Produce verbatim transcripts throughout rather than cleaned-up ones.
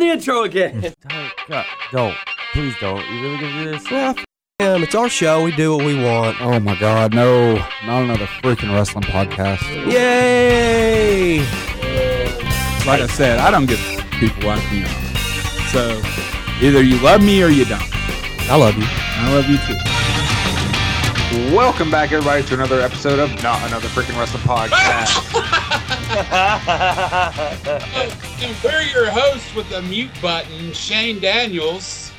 the intro again. Don't, God, don't. Please don't. You really gonna do this? Yeah, f- him. It's our show. We do what we want. Oh my God, no. Not another freaking wrestling podcast. Yay! Like I said, I don't give people like me on. So, either you love me or you don't. I love you. I love you too. Welcome back, everybody, to another episode of Not Another Freaking Wrestling Podcast. And we're your host with the mute button, Shane Daniels.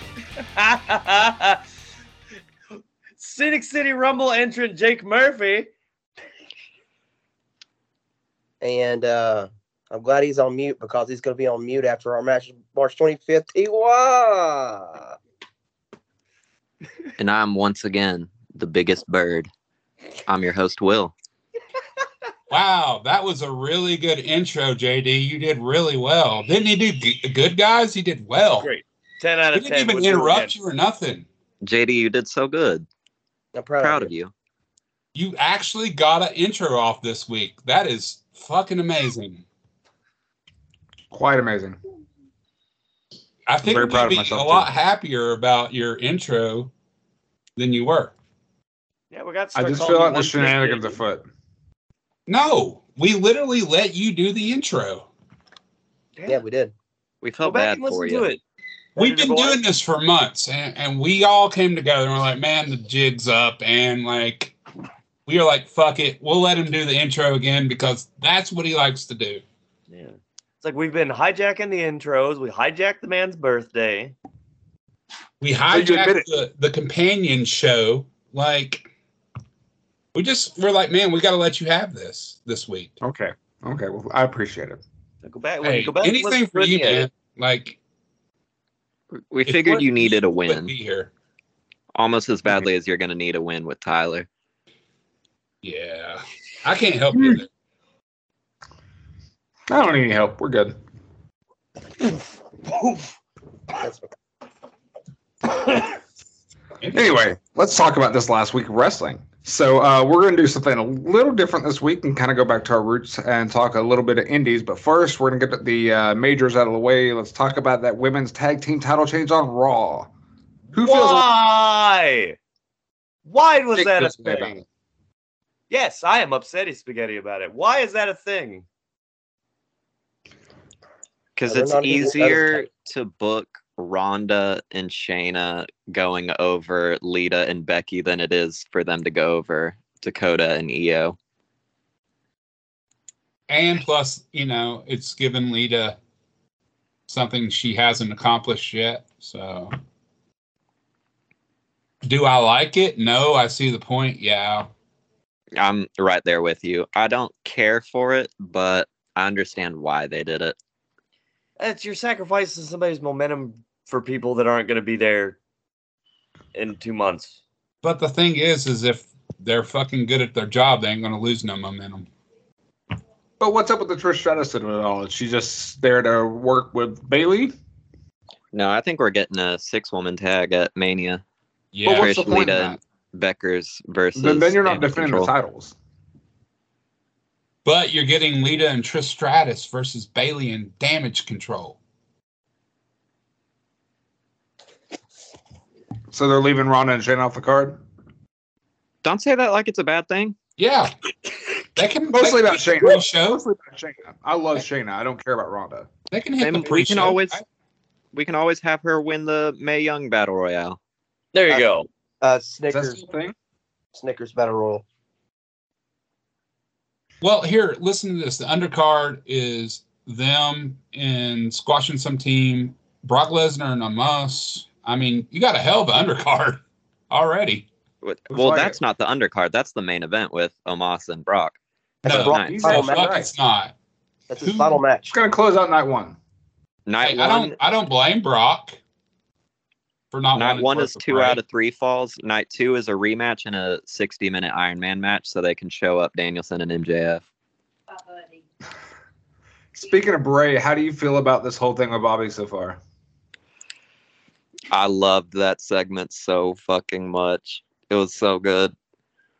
Scenic City Rumble entrant, Jake Murphy. And uh, I'm glad he's on mute because he's going to be on mute after our match March twenty-fifth. Ewa! And I'm once again the biggest bird. I'm your host, Will. Wow, that was a really good intro, J D. You did really well. Didn't he do g- good, guys? He did well. Great. ten out of ten. He didn't ten even interrupt you or nothing. J D, you did so good. I'm proud, proud of you. you. You actually got an intro off this week. That is fucking amazing. Quite amazing. I think you'd be a too. lot happier about your intro than you were. Yeah, we got. I just feel like the shenanigans afoot. No, we literally let you do the intro. Yeah, we did. We felt well, bad for you. It. We've been doing this for months, and, and we all came together, and we're like, man, the jig's up, and like we were like, fuck it, we'll let him do the intro again, because that's what he likes to do. Yeah. It's like we've been hijacking the intros. We hijacked the man's birthday. We hijacked the, the companion show, like... We just, we're like, man, we got to let you have this this week. Okay. Okay. Well, I appreciate it. Go back. Hey, go back anything for you, man. Like, we figured you needed a win. Be here. Almost as badly as you're going to need a win with Tyler. Yeah. I can't help you with it. I don't need any help. We're good. Anyway, let's talk about this last week of wrestling. So uh, we're going to do something a little different this week and kind of go back to our roots and talk a little bit of indies. But first, we're going to get the uh, majors out of the way. Let's talk about that women's tag team title change on Raw. Who feels Why? Like- Why was Jake that a thing? Yes, I am upsetty spaghetti about it. Why is that a thing? Because it's easier to book Rhonda and Shayna going over Lita and Becky than it is for them to go over Dakota and Io. And plus, you know, it's given Lita something she hasn't accomplished yet. So, do I like it? No, I see the point. Yeah. I'm right there with you. I don't care for it, but I understand why they did it. It's you're sacrificing somebody's momentum for people that aren't going to be there in two months. But the thing is, is if they're fucking good at their job, they ain't going to lose no momentum. But what's up with the Trish Stratus at all? Is she just there to work with Bayley? No, I think we're getting a six-woman tag at Mania. Yeah, Trish, what's the point Lita, Becker's versus. Then, then you're not defending the titles. But you're getting Lita and Trish Stratus versus Bayley and Damage Control. So they're leaving Rhonda and Shane off the card? Don't say that like it's a bad thing. Yeah. They can mostly they about Shane. Mostly about Shane. I love Shayna. I don't care about Rhonda. They can hit the pre-show. Always, we can always have her win the Mae Young Battle Royale. There you uh, go. Uh, Snickers thing. Snickers Battle Royale. Well, here, listen to this. The undercard is them and squashing some team. Brock Lesnar and Omos. I mean, you got a hell of an undercard already. Well, like that's it. Not the undercard. That's the main event with Omos and Brock. That's no, Brock, nice. Final match. It's not. That's his Who, final match. It's going to close out night one. Night hey, one. I don't, I don't blame Brock for not Night one is two out of three falls. Night two is a rematch and a sixty-minute Iron Man match, so they can show up Danielson and M J F. Speaking of Bray, how do you feel about this whole thing with Bobby so far? I loved that segment so fucking much. It was so good.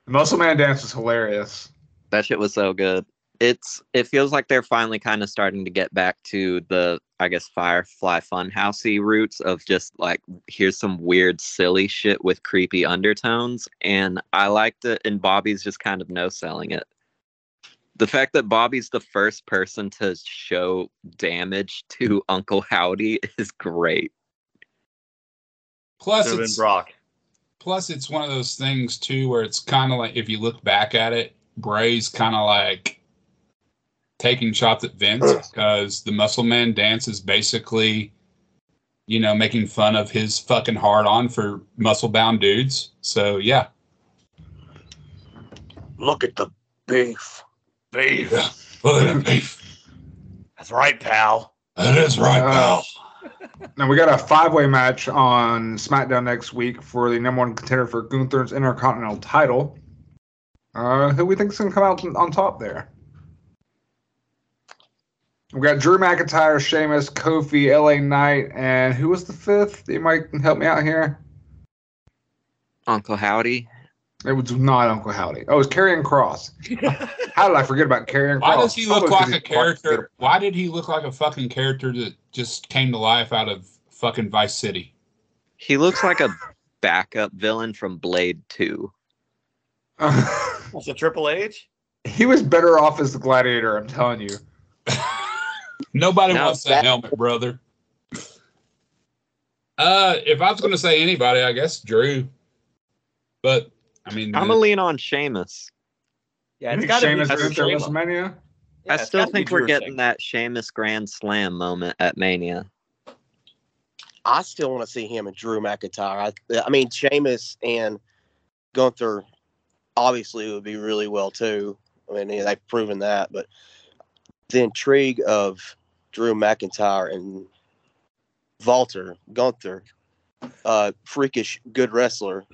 The Muscle Man dance was hilarious. That shit was so good. it's it feels like they're finally kind of starting to get back to the, I guess, Firefly Funhouse-y roots of just like, here's some weird, silly shit with creepy undertones. And I liked it. And Bobby's just kind of no-selling it. The fact that Bobby's the first person to show damage to Uncle Howdy is great. Plus, it's Brock. Plus, it's one of those things too, where it's kind of like, if you look back at it, Bray's kind of like taking shots at Vince because the Muscle Man dance is basically, you know, making fun of his fucking hard on for muscle bound dudes. So yeah, look at the beef. Beef. Yeah, look at the beef. That's right, pal. That is right, pal. Now, we got a five-way match on SmackDown next week for the number one contender for Gunther's Intercontinental title. Uh, who we think is going to come out on top there? We got Drew McIntyre, Sheamus, Kofi, L A Knight, and who was the fifth? You might help me out here. Uncle Howdy. It was not Uncle Howdy. Oh, it was Karrion Kross. How did I forget about Karrion Kross? Why does he look like a character? Why did he look like a fucking character that just came to life out of fucking Vice City? He looks like a backup villain from Blade two. Was it Triple H? He was better off as the Gladiator, I'm telling you. Nobody now wants that, that helmet, brother. Uh, if I was going to say anybody, I guess Drew. But... I mean, I'm gonna lean on Sheamus. Yeah, it's gotta Sheamus be Sheamus at Mania. Yeah, I still think we're getting thing. that Sheamus Grand Slam moment at Mania. I still want to see him and Drew McIntyre. I, I mean, Sheamus and Gunther obviously would be really well too. I mean, yeah, they've proven that, but the intrigue of Drew McIntyre and Walter Gunther, uh, freakish good wrestler.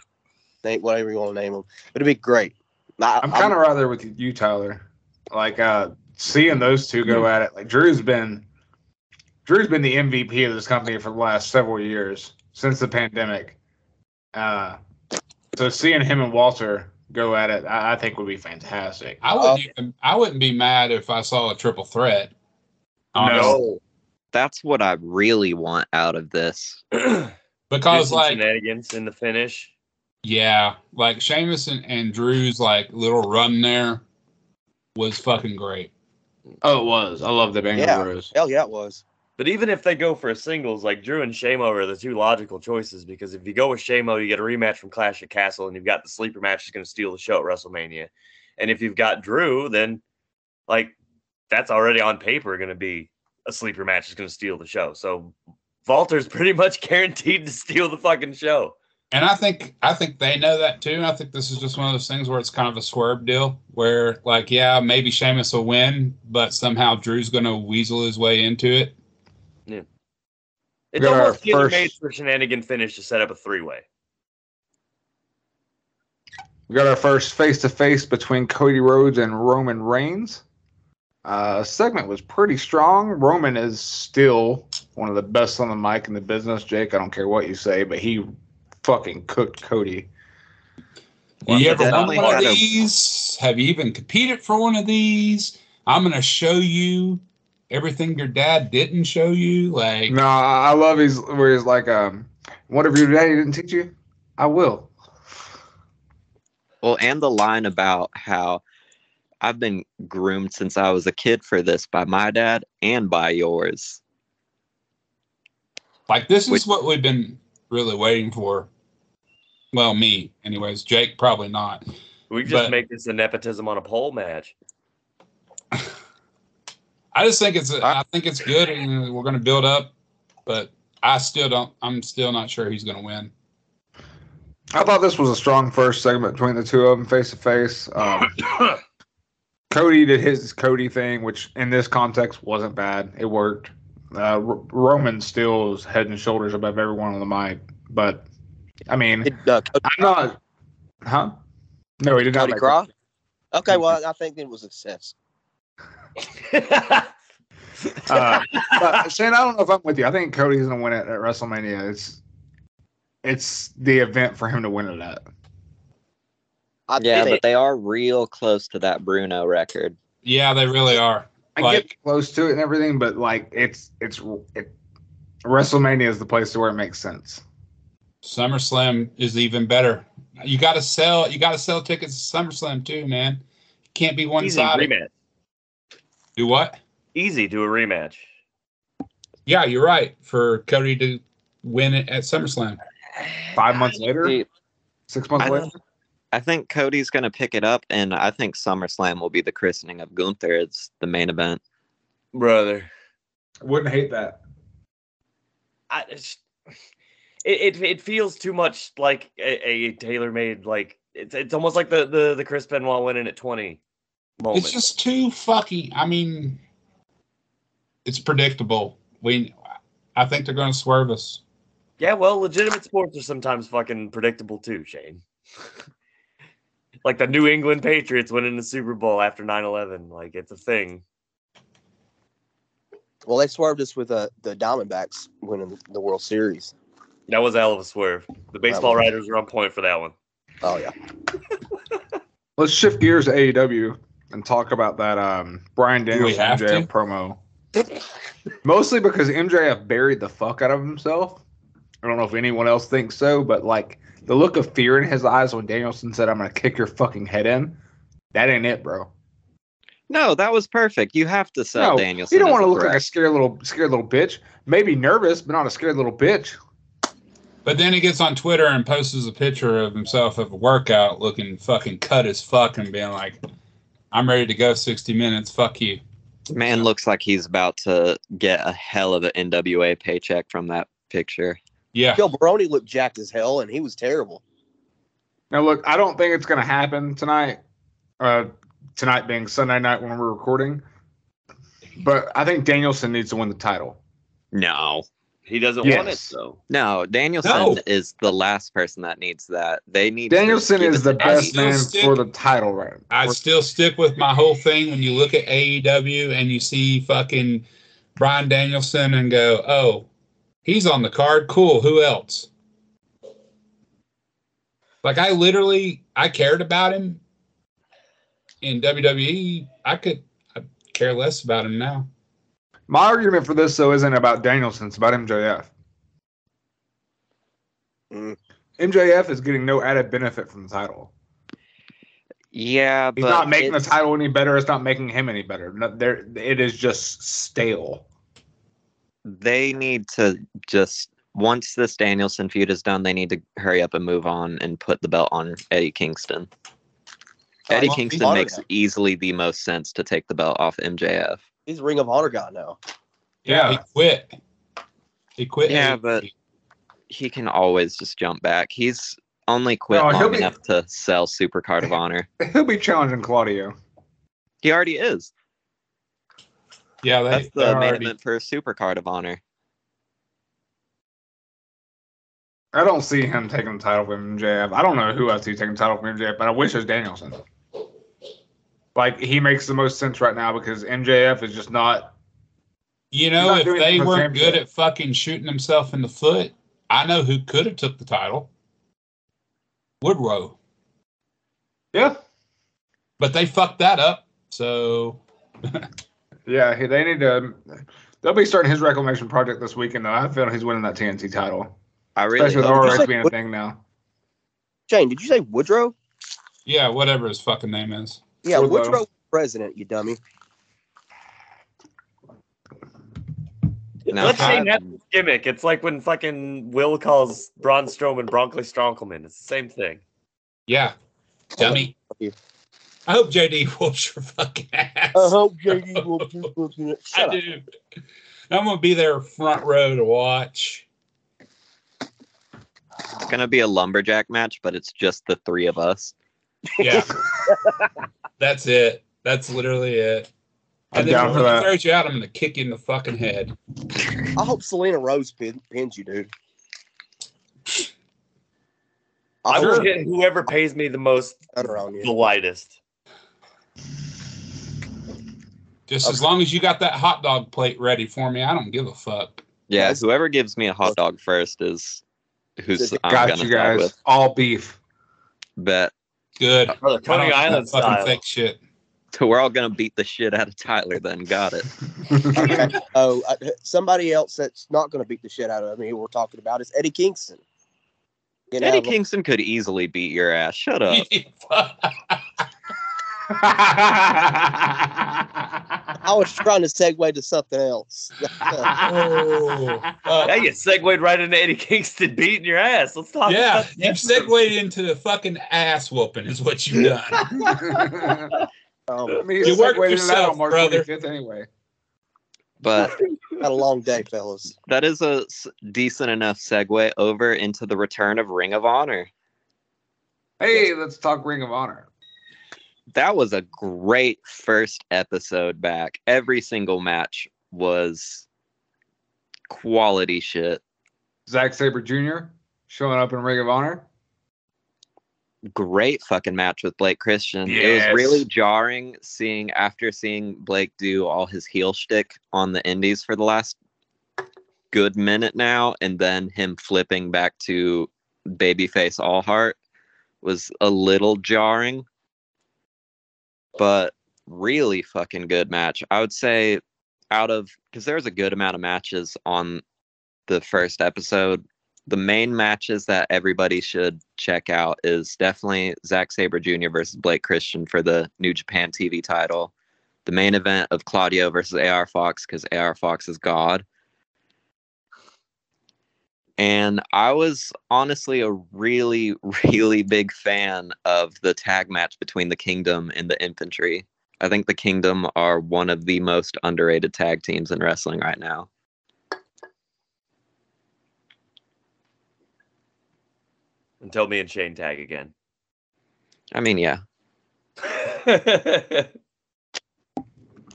Whatever you want to name them, it'd be great. I, I'm kind of right there with you, Tyler. Like uh, seeing those two go at it. Like Drew's been, Drew's been the M V P of this company for the last several years since the pandemic. Uh, so seeing him and Walter go at it, I, I think would be fantastic. I wouldn't. Even, I wouldn't be mad if I saw a triple threat. Honestly. No, that's what I really want out of this. Because like shenanigans in the finish. Yeah, like Sheamus and, and Drew's like little run there was fucking great. Oh, it was. I love the Bang yeah. Bros. Hell yeah, it was. But even if they go for a singles, like Drew and Shamo are the two logical choices, because if you go with Shamo, you get a rematch from Clash of Castle, and you've got the sleeper match that's going to steal the show at WrestleMania. And if you've got Drew, then like that's already on paper going to be a sleeper match that's going to steal the show. So Walter's pretty much guaranteed to steal the fucking show. And I think I think they know that too. I think this is just one of those things where it's kind of a swerve deal, where like, yeah, maybe Sheamus will win, but somehow Drew's going to weasel his way into it. Yeah, it's Got almost getting first... made for shenanigan finish to set up a three-way. We got our first face-to-face between Cody Rhodes and Roman Reigns. Uh, segment was pretty strong. Roman is still one of the best on the mic in the business. Jake, I don't care what you say, but he fucking cooked Cody. Well, you ever won one of these? A... Have you even competed for one of these? I'm gonna show you everything your dad didn't show you. Like, no, I love his where he's like, um, whatever your daddy didn't teach you, I will. Well, and the line about how I've been groomed since I was a kid for this by my dad and by yours. Like, this is Which... what we've been really waiting for. Well, me, anyways. Jake, probably not. We just but, make this a nepotism on a pole match. I just think it's. I think it's good, and we're going to build up. But I still don't. I'm still not sure he's going to win. I thought this was a strong first segment between the two of them, face to face. Um, Cody did his Cody thing, which in this context wasn't bad. It worked. Uh, Roman still is head and shoulders above everyone on the mic, but I mean, did, uh, I'm not, huh? No, he did Cody not. Cody Kross? Okay, well, I think it was a success. uh, but Shane, I don't know if I'm with you. I think Cody's gonna win it at WrestleMania. It's it's the event for him to win it at. I yeah, but they are real close to that Bruno record. Yeah, they really are. I like, get close to it and everything, but like it's it's it, WrestleMania is the place to where it makes sense. SummerSlam is even better. You got to sell. You got to sell tickets to SummerSlam too, man. You can't be one sided. Easy rematch. Do what? Easy do a rematch. Yeah, you're right. For Cody to win it at SummerSlam, five months later, six months I later. I think Cody's going to pick it up, and I think SummerSlam will be the christening of Gunther. It's the main event. Brother. I wouldn't hate that. I, it, it it feels too much like a, a tailor-made, like, it's it's almost like the, the, the Chris Benoit winning at twenty moment. It's just too fucking, I mean, it's predictable. We, I think they're going to swerve us. Yeah, well, legitimate sports are sometimes fucking predictable too, Shane. Like the New England Patriots winning the Super Bowl after nine eleven. Like, it's a thing. Well, they swerved us with uh, the Diamondbacks winning the World Series. That was a hell of a swerve. The baseball writers were on point for that one. Oh, yeah. Let's shift gears to A E W and talk about that um, Bryan Danielson M J F promo. Mostly because M J F buried the fuck out of himself. I don't know if anyone else thinks so, but, like, the look of fear in his eyes when Danielson said, I'm going to kick your fucking head in, that ain't it, bro. No, that was perfect. You have to sell no, Danielson. You don't want to look threat. like a scared little scared little bitch. Maybe nervous, but not a scared little bitch. But then he gets on Twitter and posts a picture of himself at a workout looking fucking cut as fuck and being like, I'm ready to go sixty minutes. Fuck you. Man looks like he's about to get a hell of an N W A paycheck from that picture. Yeah, Phil Baroni looked jacked as hell, and he was terrible. Now, look, I don't think it's going to happen tonight, uh, tonight being Sunday night when we're recording, but I think Danielson needs to win the title. No. He doesn't yes. want it, though. No, Danielson no. is the last person that needs that. They need Danielson is the best man stick, for the title right now. I still stick with my whole thing when you look at A E W and you see fucking Bryan Danielson and go, oh, he's on the card. Cool. Who else? Like, I literally, I cared about him in W W E. I could I care less about him now. My argument for this, though, isn't about Danielson. It's about M J F. Mm. M J F is getting no added benefit from the title. Yeah, he's but not making the title any better. It's not making him any better. No, there, it is just stale. They need to just, once this Danielson feud is done, they need to hurry up and move on and put the belt on Eddie Kingston. Eddie Kingston makes easily the most sense to take the belt off M J F. He's Ring of Honor guy now. Yeah, he quit. He quit. Yeah, but he can always just jump back. He's only quit long enough to sell Supercard of Honor. He'll be challenging Claudio. He already is. Yeah, they, that's the main event for a Supercard of Honor. I don't see him taking the title from M J F. I don't know who I see taking the title from M J F, but I wish it was Danielson. Like, he makes the most sense right now because M J F is just not. You know, if they weren't good at fucking shooting himself in the foot, I know who could have took the title. Woodrow. Yeah. But they fucked that up, so. Yeah, they need to. They'll be starting his reclamation project this weekend, though. I feel he's winning that T N T title. I really especially with R O H being a thing now. Shane, did you say Woodrow? Yeah, whatever his fucking name is. Yeah, Woodrow, Woodrow president, you dummy. Let's say that's a gimmick. It's like when fucking Will calls Braun Strowman Bronkley Stronkelman. It's the same thing. Yeah, dummy. Oh, I hope J D whoops your fucking ass. I hope J D whoops your fucking ass. I do. I'm going to be there front row to watch. It's going to be a lumberjack match, but it's just the three of us. Yeah. That's it. That's literally it. I'm and down then for that. If I throw you out, I'm going to kick you in the fucking head. I hope Selena Rose pin, pins you, dude. I will get whoever pays me the most, the lightest. Just okay. As long as you got that hot dog plate ready for me, I don't give a fuck. Yeah, whoever gives me a hot dog first is who's I'm got you guys with. All beef. Bet. Good. Brother, Coney Island fucking fake shit. So we're all going to beat the shit out of Tyler then. Got it. Okay. Oh, uh, somebody else that's not going to beat the shit out of me we're talking about is Eddie Kingston. You know, Eddie like, Kingston could easily beat your ass. Shut up. I was trying to segue to something else. oh. uh, hey, you segued right into Eddie Kingston beating your ass. Let's talk. Yeah, about you've segued into the fucking ass whooping is what you've done. um, I mean, you worked yourself, on March brother. Anyway, but had a long day, fellas. That is a decent enough segue over into the return of Ring of Honor. Hey, let's talk Ring of Honor. That was a great first episode back. Every single match was quality shit. Zack Sabre Junior showing up in Ring of Honor. Great fucking match with Blake Christian. Yes. It was really jarring seeing after seeing Blake do all his heel shtick on the indies for the last good minute now, and then him flipping back to babyface all heart was a little jarring. But really fucking good match. I would say out of, because there was a good amount of matches on the first episode, the main matches that everybody should check out is definitely Zack Sabre Junior versus Blake Christian for the New Japan T V title. The main event of Claudio versus A R Fox, because A R Fox is God. And I was honestly a really, really big fan of the tag match between the Kingdom and the Infantry. I think the Kingdom are one of the most underrated tag teams in wrestling right now. Until me and Shane tag again. I mean, yeah.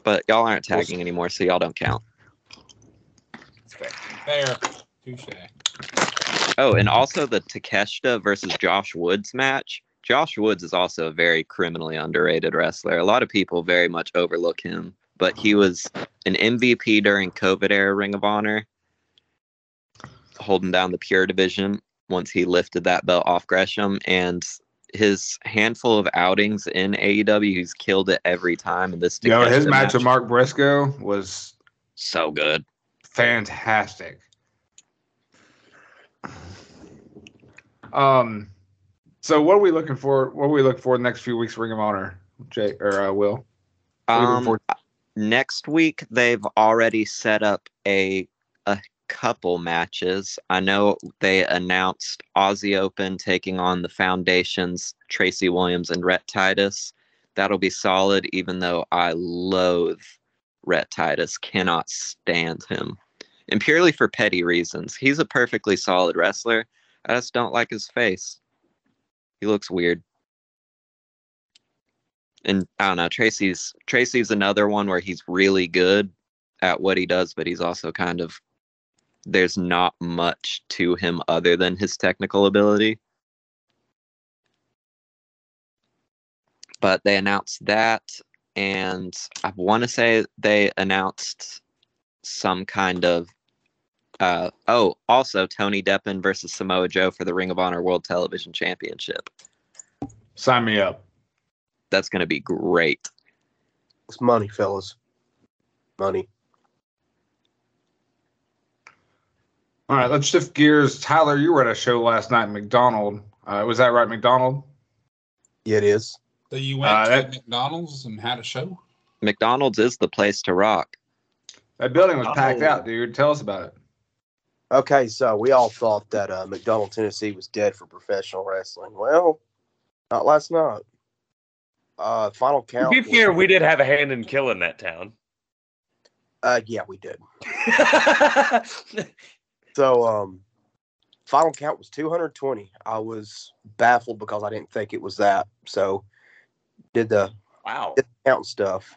But y'all aren't tagging anymore, so y'all don't count. That's fair. Fair. Touche. Oh, and also the Takeshita versus Josh Woods match. Josh Woods is also a very criminally underrated wrestler. A lot of people very much overlook him, but he was an M V P during COVID-era Ring of Honor, holding down the pure division once he lifted that belt off Gresham. And his handful of outings in A E W, he's killed it every time. And this Takeshita Yo, his match with Mark Briscoe was so good. Fantastic. Um, so what are we looking for? What are we looking for the next few weeks? Ring of Honor, Jay or uh, Will? Um, next week they've already set up a a couple matches. I know they announced Aussie Open taking on the Foundation's Tracy Williams and Rhett Titus. That'll be solid, even though I loathe Rhett Titus. Cannot stand him, and purely for petty reasons. He's a perfectly solid wrestler. I just don't like his face. He looks weird. And I don't know, Tracy's Tracy's another one where he's really good at what he does, but he's also kind of, there's not much to him other than his technical ability. But they announced that, and I want to say they announced some kind of Uh, oh, also Tony Deppen versus Samoa Joe for the Ring of Honor World Television Championship. Sign me up. That's going to be great. It's money, fellas. Money. All right, let's shift gears. Tyler, you were at a show last night in McDonald. Uh, was that right, McDonald? Yeah, it is. So you went uh, to that, McDonald's and had a show? McDonald's is the place to rock. That building was packed oh. out, dude. Tell us about it. Okay, so we all thought that uh, McDonald, Tennessee was dead for professional wrestling. Well, not last night. Uh, final count. To be fair, we did have a hand in killing that town. Uh, yeah, we did. So, um, final count was two hundred twenty. I was baffled because I didn't think it was that. So, did the wow did the count and stuff.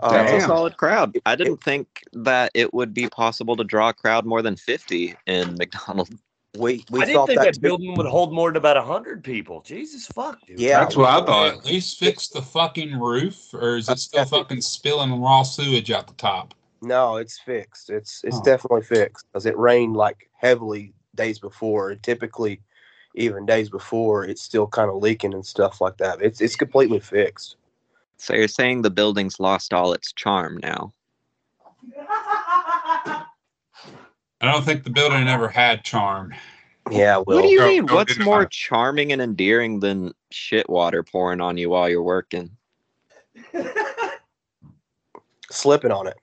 Uh, That's a solid crowd. I didn't think that it would be possible to draw a crowd more than fifty in McDonald's. We, we I didn't thought think that, that building would hold more than about one hundred people. Jesus fuck, dude. Yeah, that's what I thought. At least fix the fucking roof, or is it still fucking spilling raw sewage out the top? No, it's fixed. It's it's oh. definitely fixed because it rained like heavily days before. And typically, even days before, it's still kind of leaking and stuff like that. It's it's completely fixed. So you're saying the building's lost all its charm now? I don't think the building ever had charm. Yeah, Will. What do you go, mean? Go What's more it. charming and endearing than shit water pouring on you while you're working? Slipping on it.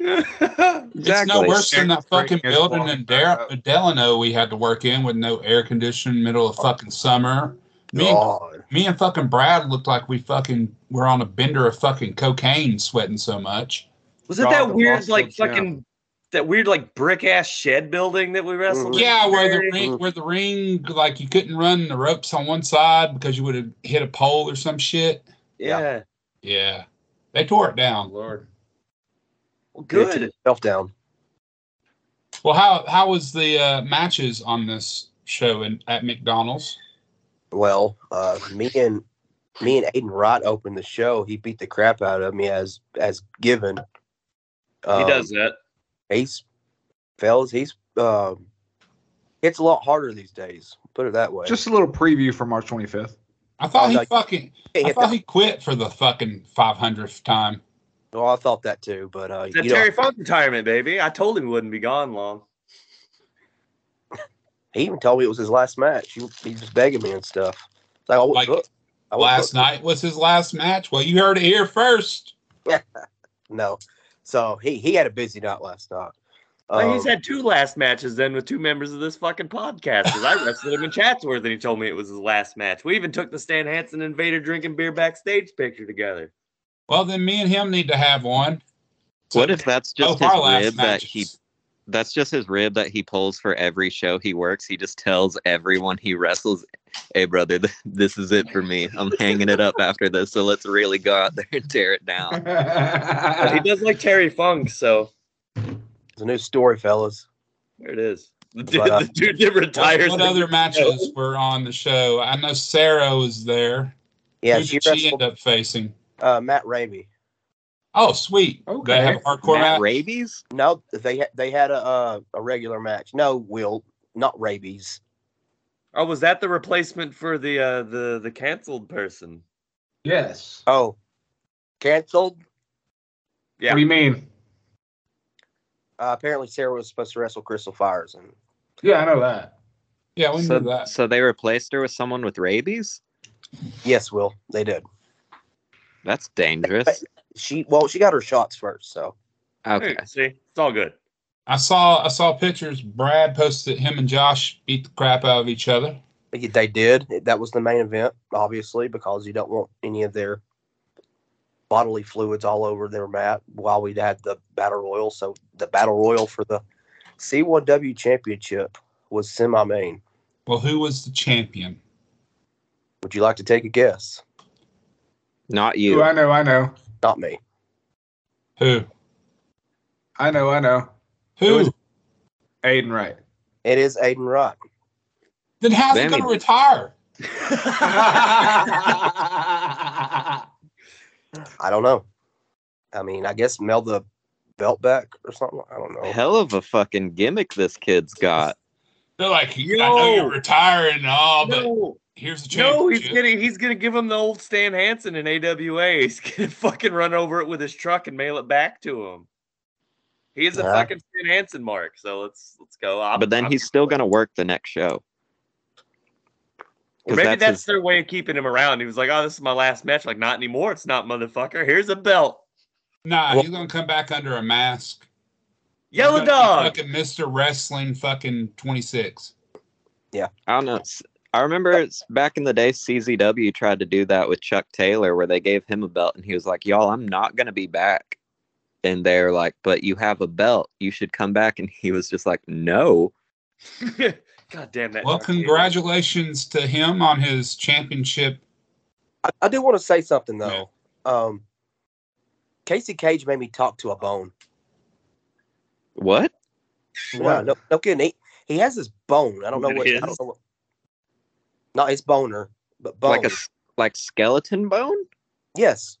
Exactly. It's no worse than that fucking building in Del- Delano we had to work in with no air conditioning, middle of fucking summer. Me and, me and fucking Brad looked like we fucking were on a bender of fucking cocaine, sweating so much. Was it that weird, like fucking... that weird, like, brick-ass shed building that we wrestled in? Yeah, where the, ring, where the ring, like, you couldn't run the ropes on one side because you would have hit a pole or some shit. Yeah. Yeah. They tore it down. Lord. Well, good. It took itself down. Well, how how was the uh, matches on this show in, at McDonald's? Well, uh, me and me and Aiden Rott opened the show. He beat the crap out of me as, as given. Um, he does that. He's, fellas, he's, uh, it's a lot harder these days. Put it that way. Just a little preview for March twenty-fifth. I thought I he like, fucking, I thought that. he quit for the fucking five hundredth time. Well, I thought that too, but, uh, you Terry Funk retirement, baby. I told him he wouldn't be gone long. He even told me it was his last match. He, he was begging me and stuff. Like, I like I last night was his last match. Well, you heard it here first. No. So he, he had a busy night last night. Um, well, he's had two last matches then with two members of this fucking podcast. Because I wrestled him in Chatsworth and he told me it was his last match. We even took the Stan Hansen Invader drinking beer backstage picture together. Well, then me and him need to have one. So, what if that's just his rib that he that's just his rib that he pulls for every show he works? He just tells everyone he wrestles, hey brother, this is it for me. I'm hanging it up after this, so let's really go out there and tear it down. But he does like Terry Funk, so it's a new story, fellas. There it is. The dude, but, uh, the dude that retires. What other matches show? were on the show? I know Sarah was there. Yeah, Who she, did she ended up facing uh, Matt Raby. Oh, sweet. Okay. They have hardcore Matt match? Rabies? No, they ha- they had a uh, a regular match. No, Will, not rabies. Oh, was that the replacement for the uh, the the canceled person? Yes. Oh, canceled? Yeah. What do you mean? Uh, apparently, Sarah was supposed to wrestle Crystal Fires, and yeah, I know that. Yeah, we so, knew that. So they replaced her with someone with rabies? Yes, Will, they did. That's dangerous. She well, she got her shots first, so okay. See, it's all good. I saw I saw pictures. Brad posted him and Josh beat the crap out of each other. They did. That was the main event, obviously, because you don't want any of their bodily fluids all over their mat while we had the battle royal. So the battle royal for the C one W championship was semi-main. Well, who was the champion? Would you like to take a guess? Not you. Ooh, I know, I know. Not me. Who? I know, I know. Who? Aiden Wright. It is Aiden Wright. Then how's Damn. he going to retire? I don't know. I mean, I guess mail the belt back or something. I don't know. Hell of a fucking gimmick this kid's got. They're like, Yo. I know you're retiring and all, but... No. Here's the no, he's gonna he's gonna give him the old Stan Hansen in A W A. He's gonna fucking run over it with his truck and mail it back to him. He is a uh, fucking Stan Hansen mark, so let's let's go. I'm, but then I'm, he's still gonna work the next show. Or maybe that's, that's his... their way of keeping him around. He was like, "Oh, this is my last match." Like, not anymore. It's not, motherfucker. Here's a belt. Nah, well, he's gonna come back under a mask. Yellow gonna, dog. Fucking Mister Wrestling, fucking twenty-six. Yeah, I don't know. I remember it's back in the day, C Z W tried to do that with Chuck Taylor, where they gave him a belt, and he was like, y'all, I'm not going to be back. And they're like, but you have a belt. You should come back. And he was just like, no. God damn that. Well, congratulations to him on his championship. I, I do want to say something, though. Yeah. Um, Casey Cage made me talk to a bone. What? No, no, no kidding. He, he has this bone. I don't know what, what I don't know what. Not his boner, but bone. Like a like skeleton bone? Yes.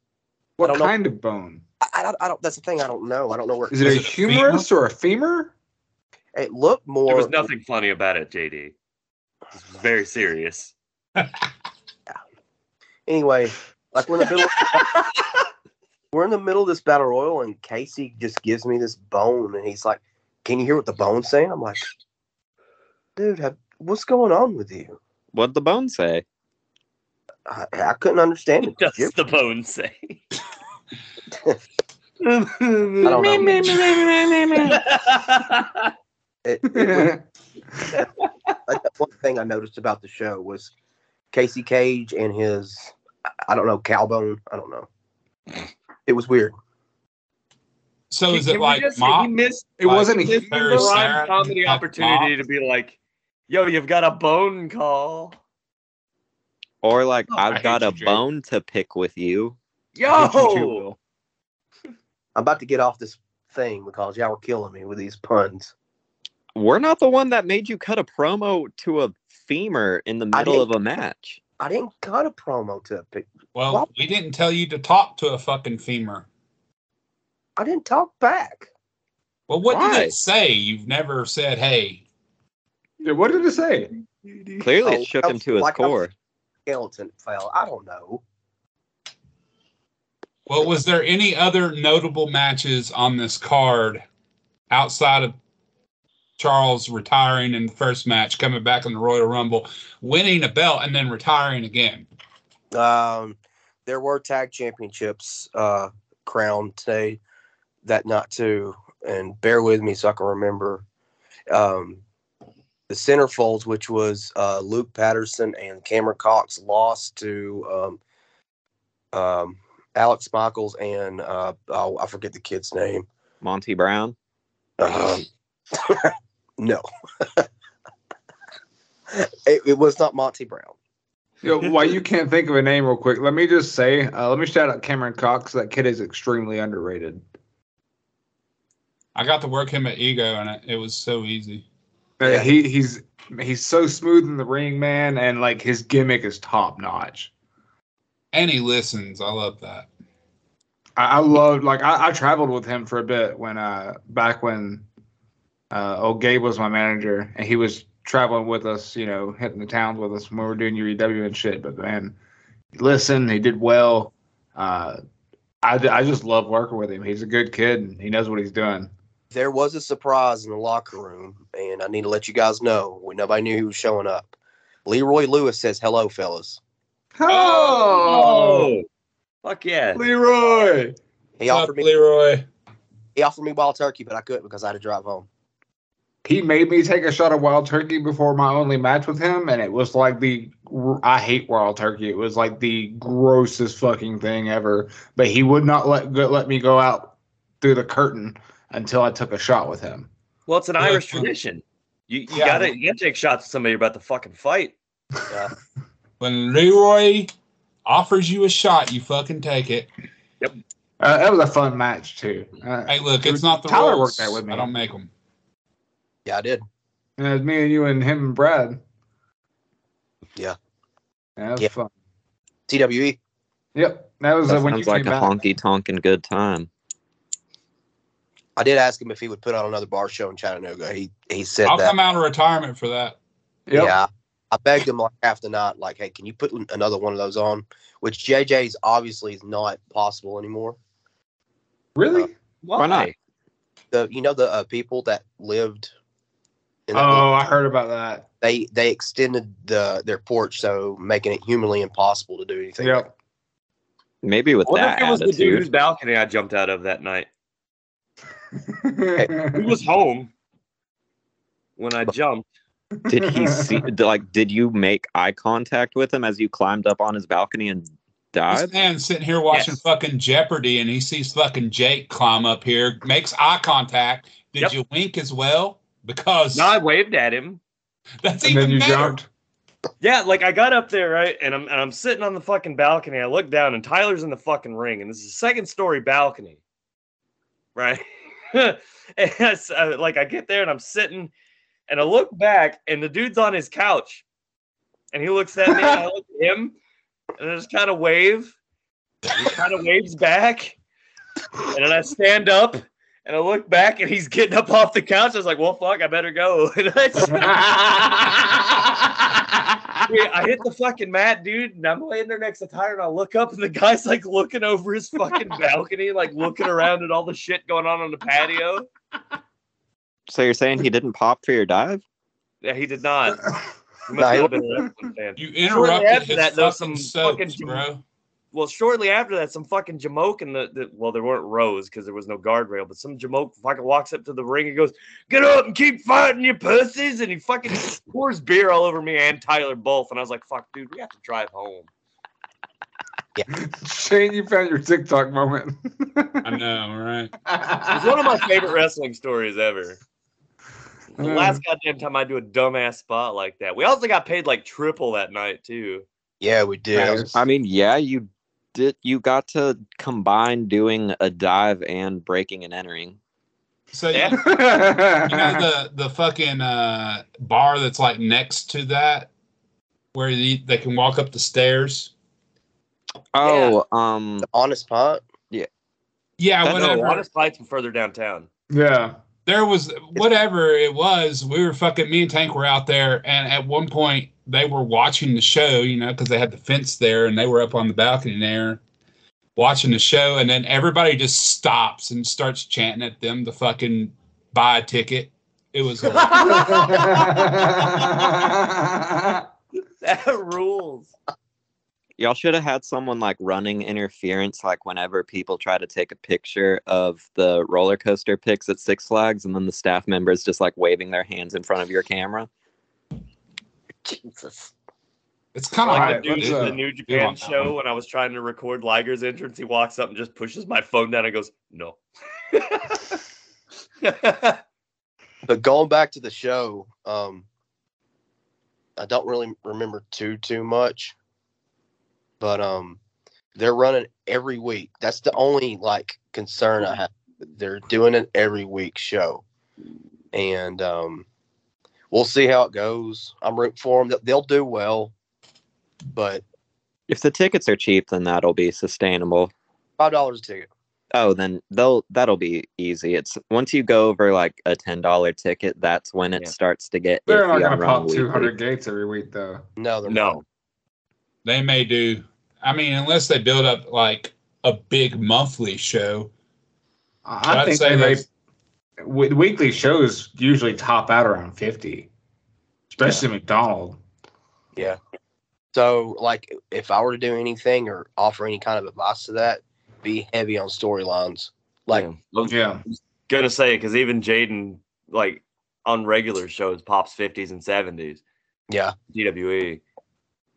What kind know. of bone? I, I, don't, I don't. That's the thing. I don't know. I don't know where. Is it, it a humerus or a femur? It looked more. There was nothing funny about it, J D. It's very serious. Anyway, Like, we're in the middle of, we're in the middle of this battle royal, and Casey just gives me this bone, and he's like, "Can you hear what the bone's saying?" I'm like, "Dude, have, what's going on with you?" What'd the bone say? I, I couldn't understand it. What does the bone say? I don't know. It, it was, that's one thing I noticed about the show was Casey Cage and his, I don't know, cowbone. I don't know. It was weird. So can, is it like just, mop? He missed, it like, wasn't he missed the Ryan comedy opportunity mop? To be like, yo, you've got a bone call. Or like, oh, I've got a bone to pick with you. Yo! I'm about to get off this thing because y'all were killing me with these puns. We're not the one that made you cut a promo to a femur in the middle of a match. I didn't cut a promo to a pick. Well, well, we didn't tell you to talk to a fucking femur. I didn't talk back. Well, what Why? did it say? You've never said, hey. Dude, what did it say? Clearly oh, it shook him to his like core. Skeleton fell. I don't know. Well, was there any other notable matches on this card outside of Charles retiring in the first match, coming back in the Royal Rumble, winning a belt, and then retiring again? Um, there were tag championships uh, crowned today, that night too, and bear with me so I can remember. Um, the centerfolds, which was uh, Luke Patterson and Cameron Cox, lost to um, um, Alex Michaels and uh, oh, I forget the kid's name. Monty Brown. Um, No, it, it was not Monty Brown. Yo, while you can't think of a name real quick, let me just say, uh, let me shout out Cameron Cox. That kid is extremely underrated. I got to work him at Ego, and it, it was so easy. Yeah, yeah. He, he's he's so smooth in the ring, man, and like his gimmick is top notch. And he listens. I love that. I, I loved like I, I traveled with him for a bit when uh back when. Uh, old Gabe was my manager, and he was traveling with us, you know, hitting the towns with us when we were doing U E W and shit. But, man, he listened. He did well. Uh, I, I just love working with him. He's a good kid, and he knows what he's doing. There was a surprise in the locker room, and I need to let you guys know when nobody knew he was showing up. Leroy Lewis says, hello, fellas. Oh! oh fuck yeah. Leroy. He offered me, Leroy. He offered me wild turkey, but I couldn't because I had to drive home. He made me take a shot of wild turkey before my only match with him, and it was like the I hate wild turkey. It was like the grossest fucking thing ever. But he would not let let me go out through the curtain until I took a shot with him. Well, it's an yeah. Irish tradition. You, you yeah. gotta you gotta take shots at somebody you're about to fucking fight. Yeah. When Leroy offers you a shot, you fucking take it. Yep. Uh, that was a fun match too. Uh, hey, look, it's not the Tyler rules. Worked that with me. I don't make them. Yeah, I did. And it was me and you and him and Brad. Yeah. Yeah, that was yeah. fun. T W E. Yep. That was that uh, when you like came a honky-tonkin' good time. I did ask him if he would put on another bar show in Chattanooga. He he said I'll that. come out of retirement for that. Yep. Yeah. I begged him like half the night, like, hey, can you put another one of those on? Which J J's obviously is not possible anymore. Really? Uh, Why? Why not? The, you know the uh, people that lived... Oh, I heard about that. They they extended the their porch, so making it humanly impossible to do anything. Yep. Maybe with that attitude. I wonder if it was the dude's balcony I jumped out of that night. He was home when I jumped. Did he see? Like, did you make eye contact with him as you climbed up on his balcony and died? This man's sitting here watching yes. fucking Jeopardy, and he sees fucking Jake climb up here, makes eye contact. Did yep. you wink as well? Because no, I waved at him. That's and even then you better. Jumped. Yeah, like I got up there, right, and I'm and I'm sitting on the fucking balcony. I look down, and Tyler's in the fucking ring, and this is a second story balcony, right? And I, like I get there, and I'm sitting, and I look back, and the dude's on his couch, and he looks at me, and I look at him, and I just kind of wave. And he kind of waves back, and then I stand up. And I look back, and he's getting up off the couch. I was like, well, fuck, I better go. And I I hit the fucking mat, dude, and I'm laying there next to the tire, and I look up, and the guy's, like, looking over his fucking balcony, like, looking around at all the shit going on on the patio. So you're saying he didn't pop for your dive? Yeah, he did not. He must have been a wrestling fan. You interrupted his that, though, fucking some soaps, fucking bro. Well, shortly after that, some fucking Jamoke and the, the well, there weren't rows because there was no guardrail, but some Jamoke fucking walks up to the ring and goes, "Get up and keep fighting, you pussies!" And he fucking pours beer all over me and Tyler both. And I was like, "Fuck, dude, we have to drive home." Yeah, Shane, you found your TikTok moment. I know, right? It's one of my favorite wrestling stories ever. The um, last goddamn time I do a dumbass spot like that. We also got paid like triple that night too. Yeah, we did. I, was, I mean, yeah, you. Did you got to combine doing a dive and breaking and entering? So yeah. you know the the fucking uh, bar that's like next to that, where they, they can walk up the stairs. Oh, yeah. um, the Honest Pot. Yeah, yeah. That, whatever. No, Honest Pot's from further downtown. Yeah, there was whatever it was. We were fucking me and Tank were out there, and at one point. They were watching the show, you know, because they had the fence there and they were up on the balcony there watching the show. And then everybody just stops and starts chanting at them to fucking buy a ticket. It was like, that rules. Y'all should have had someone like running interference, like whenever people try to take a picture of the roller coaster pics at Six Flags and then the staff members just like waving their hands in front of your camera. Jesus. It's kind of like the, dude, uh, the New Japan show when I was trying to record Liger's entrance. He walks up and just pushes my phone down and goes, no. But going back to the show, um, I don't really remember too, too much. But um, they're running every week. That's the only, like, concern I have. They're doing an every week show. And... um we'll see how it goes. I'm rooting for them. They'll do well. But if the tickets are cheap, then that'll be sustainable. five dollars a ticket. Oh, then they'll that'll be easy. It's once you go over like a ten dollar ticket, that's when it yeah. starts to get. They're not going to pop two hundred gates every week, though. No, they're no. not. They may do. I mean, unless they build up like a big monthly show. I think say they. With weekly shows usually top out around fifty, especially yeah. McDonald. Yeah. So, like, if I were to do anything or offer any kind of advice to that, be heavy on storylines. Like, yeah. yeah. Gonna say because even Jaden, like, on regular shows, pops fifties and seventies. Yeah. G W E.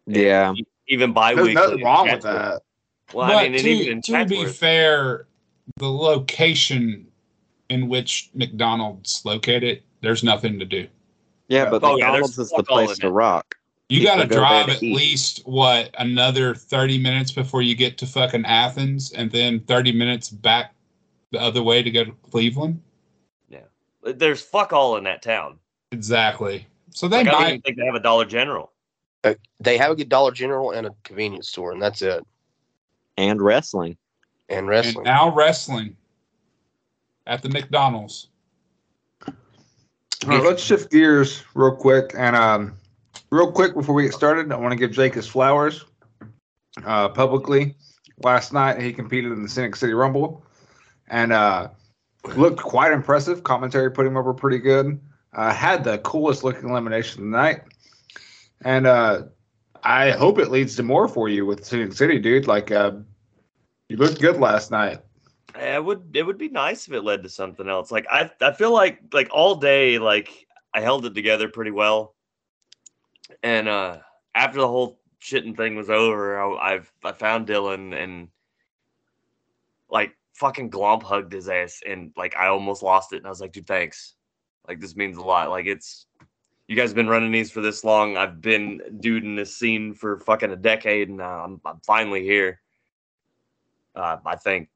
Yeah. And even bi-weekly. There's nothing wrong with that. Well, but I mean, to, even in to be fair, the location. In which McDonald's located, there's nothing to do. Yeah, but oh, McDonald's yeah, is the place to rock. You, you got to drive at eat. least, what, another thirty minutes before you get to fucking Athens and then thirty minutes back the other way to go to Cleveland? Yeah. There's fuck all in that town. Exactly. So they like, might. I don't even think they have a Dollar General. Uh, they have a good Dollar General and a convenience store, and that's it. And wrestling. And wrestling. And now wrestling. At the McDonald's. All right, let's shift gears real quick. And um, real quick before we get started, I want to give Jake his flowers uh, publicly. Last night, he competed in the Scenic City Rumble and uh, looked quite impressive. Commentary put him over pretty good. Uh, had the coolest looking elimination of the night. And uh, I hope it leads to more for you with Scenic City, dude. Like, uh, you looked good last night. It would it would be nice if it led to something else. Like I I feel like like all day like I held it together pretty well, and uh, after the whole shitting thing was over, I, I've I found Dylan and like fucking glomp hugged his ass, and like I almost lost it, and I was like, dude, thanks. Like this means a lot. Like it's you guys have been running these for this long. I've been duding this scene for fucking a decade, and uh, I'm I'm finally here. Uh, I think.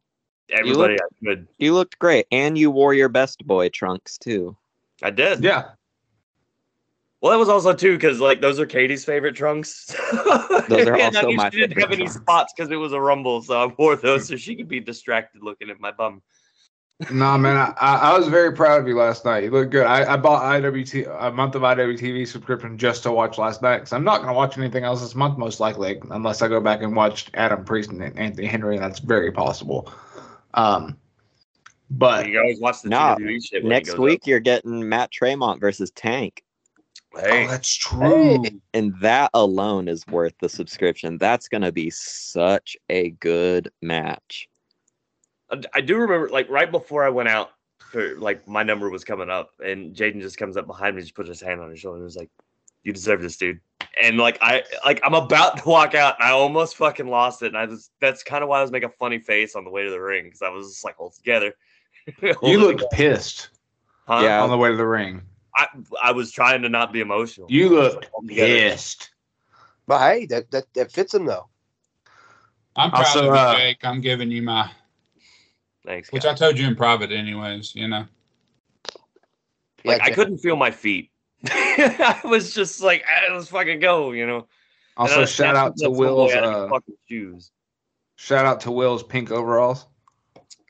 Everybody you looked, I could. You looked great, and you wore your best boy trunks too. I did. Yeah. Well, that was also too because like those are Katie's favorite trunks. Those are and also I knew my. She didn't have any trunks. Spots because it was a rumble, so I wore those so she could be distracted looking at my bum. Nah, man, I, I was very proud of you last night. You looked good. I, I bought I W T a month of I W T V subscription just to watch last night because I'm not going to watch anything else this month, most likely, unless I go back and watch Adam Priest and Anthony Henry. And that's very possible. Um, but you always watch the no, T W E shit. Next week up. You're getting Matt Tremont versus Tank. Hey, oh, that's true. Hey. And that alone is worth the subscription. That's going to be such a good match. I do remember, like, right before I went out, for like, my number was coming up, and Jaden just comes up behind me, just puts his hand on his shoulder, and was like, you deserve this, dude. And, like, I, like, I'm about to walk out, and I almost fucking lost it, and I just, that's kind of why I was making a funny face on the way to the ring, because I was just, like, hold together. hold you looked together. pissed huh? yeah. on the way to the ring. I, I was trying to not be emotional. You looked like, pissed. But, hey, that, that, that fits him, though. I'm proud also, of you, uh, Jake. I'm giving you my... Thanks, Which guys. I told you in private anyways, you know. Like, I couldn't feel my feet. I was just like, let's fucking go, you know. Also, shout out to Will's uh, fucking shoes. Shout out to Will's pink overalls.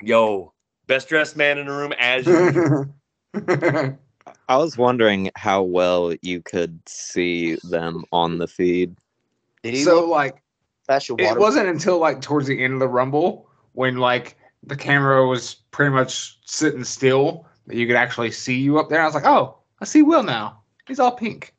Yo, best dressed man in the room as usual. I was wondering how well you could see them on the feed. Did he so, like, special water it wasn't until, like, towards the end of the Rumble when, like, the camera was pretty much sitting still that you could actually see you up there. I was like, oh, I see Will now. He's all pink.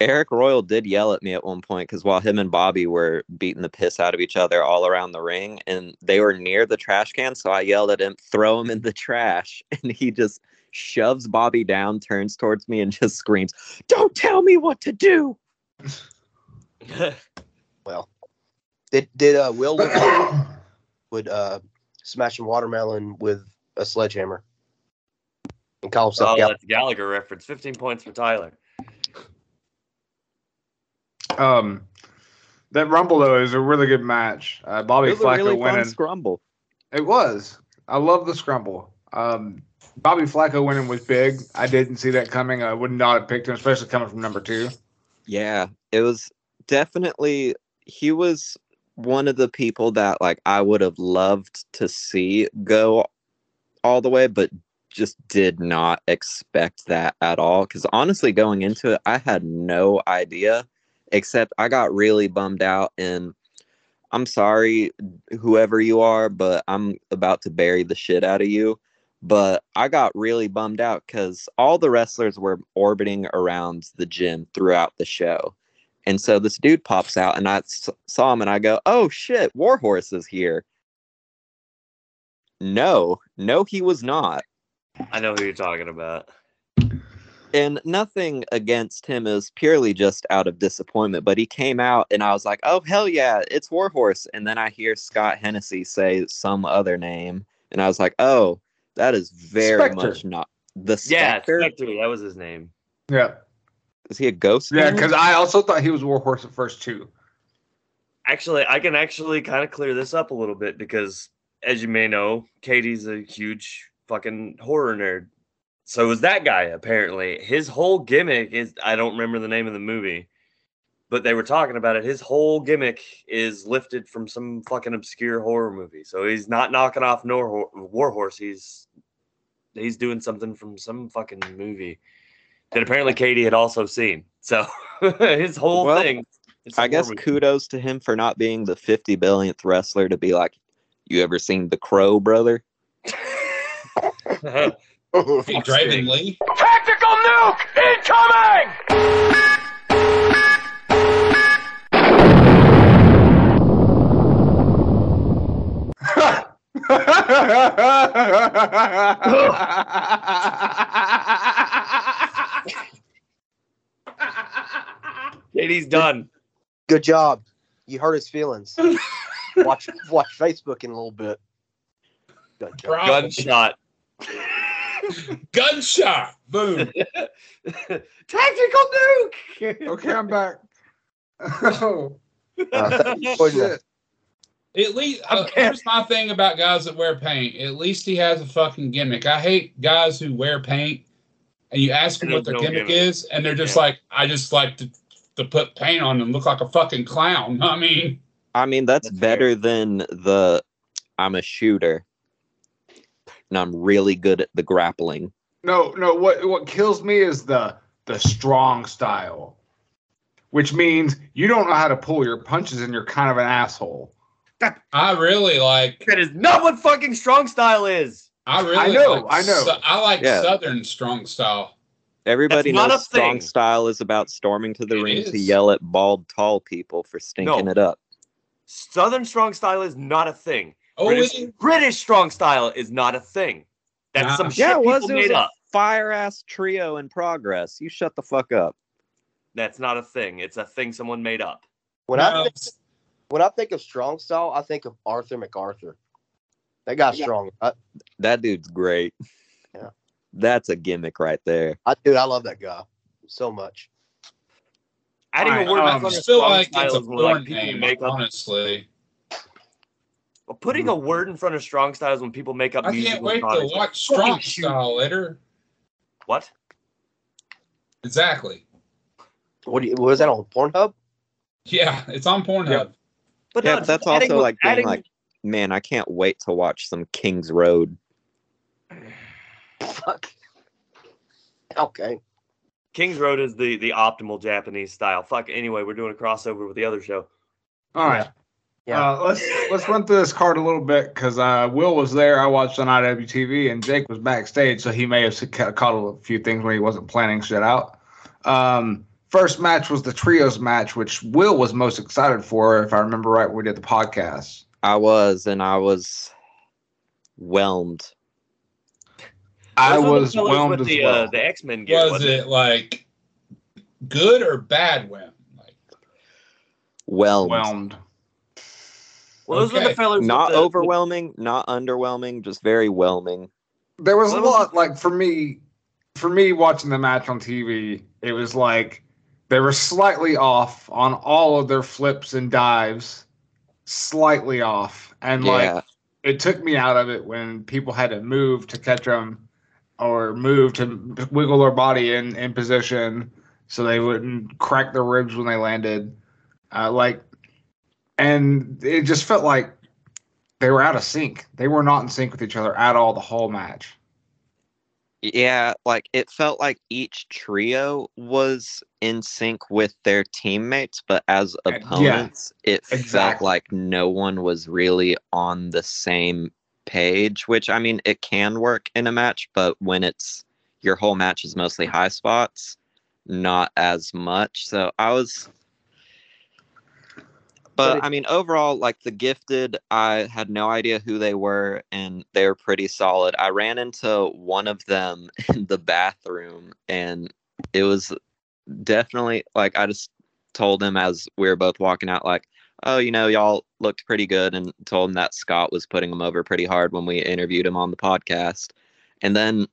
Eric Royal did yell at me at one point because while him and Bobby were beating the piss out of each other all around the ring, and they were near the trash can, so I yelled at him, throw him in the trash. And he just shoves Bobby down, turns towards me, and just screams, don't tell me what to do. Well, did, did uh, Will would... Uh, smashing watermelon with a sledgehammer. And call himself oh, Gall- that's a Gallagher reference. Fifteen points for Tyler. Um, that Rumble though is a really good match. Uh, Bobby it was Flacco a really winning. Fun scramble. It was. I love the scramble. Um, Bobby Flacco winning was big. I didn't see that coming. I would not have picked him, especially coming from number two. Yeah, it was definitely. He was. One of the people that like I would have loved to see go all the way, but just did not expect that at all. Because honestly, going into it, I had no idea, except I got really bummed out. And I'm sorry, whoever you are, but I'm about to bury the shit out of you. But I got really bummed out because all the wrestlers were orbiting around the gym throughout the show. And so this dude pops out, and I s- saw him, and I go, oh, shit, Warhorse is here. No. No, he was not. I know who you're talking about. And nothing against him is purely just out of disappointment, but he came out, and I was like, oh, hell yeah, it's Warhorse. And then I hear Scott Hennessy say some other name, and I was like, oh, that is very Spectre. much not the Spectre. Yeah, Spectre, that was his name. Yeah. Is he a ghost? Yeah, because I also thought he was Warhorse at first, too. Actually, I can actually kind of clear this up a little bit because, as you may know, Katie's a huge fucking horror nerd. So is that guy, apparently. His whole gimmick is, I don't remember the name of the movie, but they were talking about it. His whole gimmick is lifted from some fucking obscure horror movie. So he's not knocking off no Warhorse. He's, he's doing something from some fucking movie that apparently Katie had also seen. So his whole well, thing. I guess kudos to him for not being the fifty billionth wrestler to be like, you ever seen The Crow, brother? Draven Lee. Tactical nuke incoming! Katie's done. Good job. You hurt his feelings. Watch watch Facebook in a little bit. Good job. Gunshot. Gunshot. Boom. Tactical nuke. Okay, I'm back. Oh. Uh, shit. At least uh, here's my thing about guys that wear paint. At least he has a fucking gimmick. I hate guys who wear paint. And you ask them what their gimmick is, and they're just like, I just like to, to put paint on and look like a fucking clown. I mean, I mean that's, that's better fair. than the I'm a shooter. and I'm really good at the grappling. No, no. What what kills me is the the strong style, which means you don't know how to pull your punches and you're kind of an asshole. I really like. That is not what fucking strong style is. I really. I know. Like, I know. Su- I like yeah. Southern strong style. Everybody That's knows strong thing. Style is about storming to the it ring is. To yell at bald, tall people for stinking no. it up. Southern strong style is not a thing. Oh, British, British strong style is not a thing. That's nah. some shit yeah, it was, people it was made a up. Fire-ass trio in progress. You shut the fuck up. That's not a thing. It's a thing someone made up. When no. I think, when I think of strong style, I think of Arthur MacArthur. That guy's yeah. strong. I, that dude's great. Yeah. That's a gimmick right there. I dude, I love that guy so much. I didn't even worry about it. I feel like it's a foreign name, honestly. Well, putting a word in front of strong styles when people make up. I can't wait to watch strong style later. What? Exactly. What do you, was that on Pornhub? Yeah, it's on Pornhub. Yeah. But yeah, no, that's adding, also like being adding, like, man, I can't wait to watch some King's Road. Fuck. Okay. King's Road is the, the optimal Japanese style. Fuck. Anyway, we're doing a crossover with the other show. All right. Yeah. Uh, let's let's run through this card a little bit because uh, Will was there. I watched on I W T V, and Jake was backstage, so he may have caught a few things when he wasn't planning shit out. Um, first match was the trios match, which Will was most excited for, if I remember right. When we did the podcast. I was, and I was whelmed. I was whelmed as the, well. Uh, the X-Men game, was, was it, it like good or bad whelmed? Like whelmed. Whelmed. Well, those okay. were the fellas. Not the, overwhelming, the, not underwhelming, just very whelming. There was a lot, like for me, for me watching the match on T V, it was like they were slightly off on all of their flips and dives, slightly off, and yeah. like it took me out of it when people had to move to catch them or move to wiggle their body in, in position so they wouldn't crack their ribs when they landed, uh, like. And it just felt like they were out of sync. They were not in sync with each other at all the whole match. Yeah, like it felt like each trio was in sync with their teammates, but as opponents, yeah, it exactly. felt like no one was really on the same page, which, I mean, it can work in a match, but when it's your whole match is mostly high spots, not as much. So I was... But, but it, I mean, overall, like, the Gifted, I had no idea who they were, and they were pretty solid. I ran into one of them in the bathroom, and it was definitely, like, I just told him as we were both walking out, like, oh, you know, y'all looked pretty good, and told him that Scott was putting him over pretty hard when we interviewed him on the podcast. And then,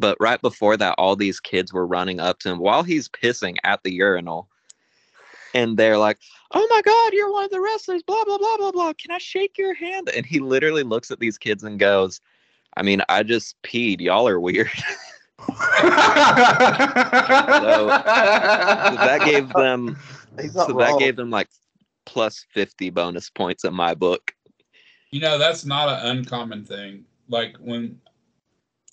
but right before that, all these kids were running up to him while he's pissing at the urinal. And they're like, oh my God, you're one of the wrestlers, blah, blah, blah, blah, blah. Can I shake your hand? And he literally looks at these kids and goes, I mean, I just peed. Y'all are weird. So that gave them, so wrong. that gave them like plus fifty bonus points in my book. You know, that's not an uncommon thing. Like when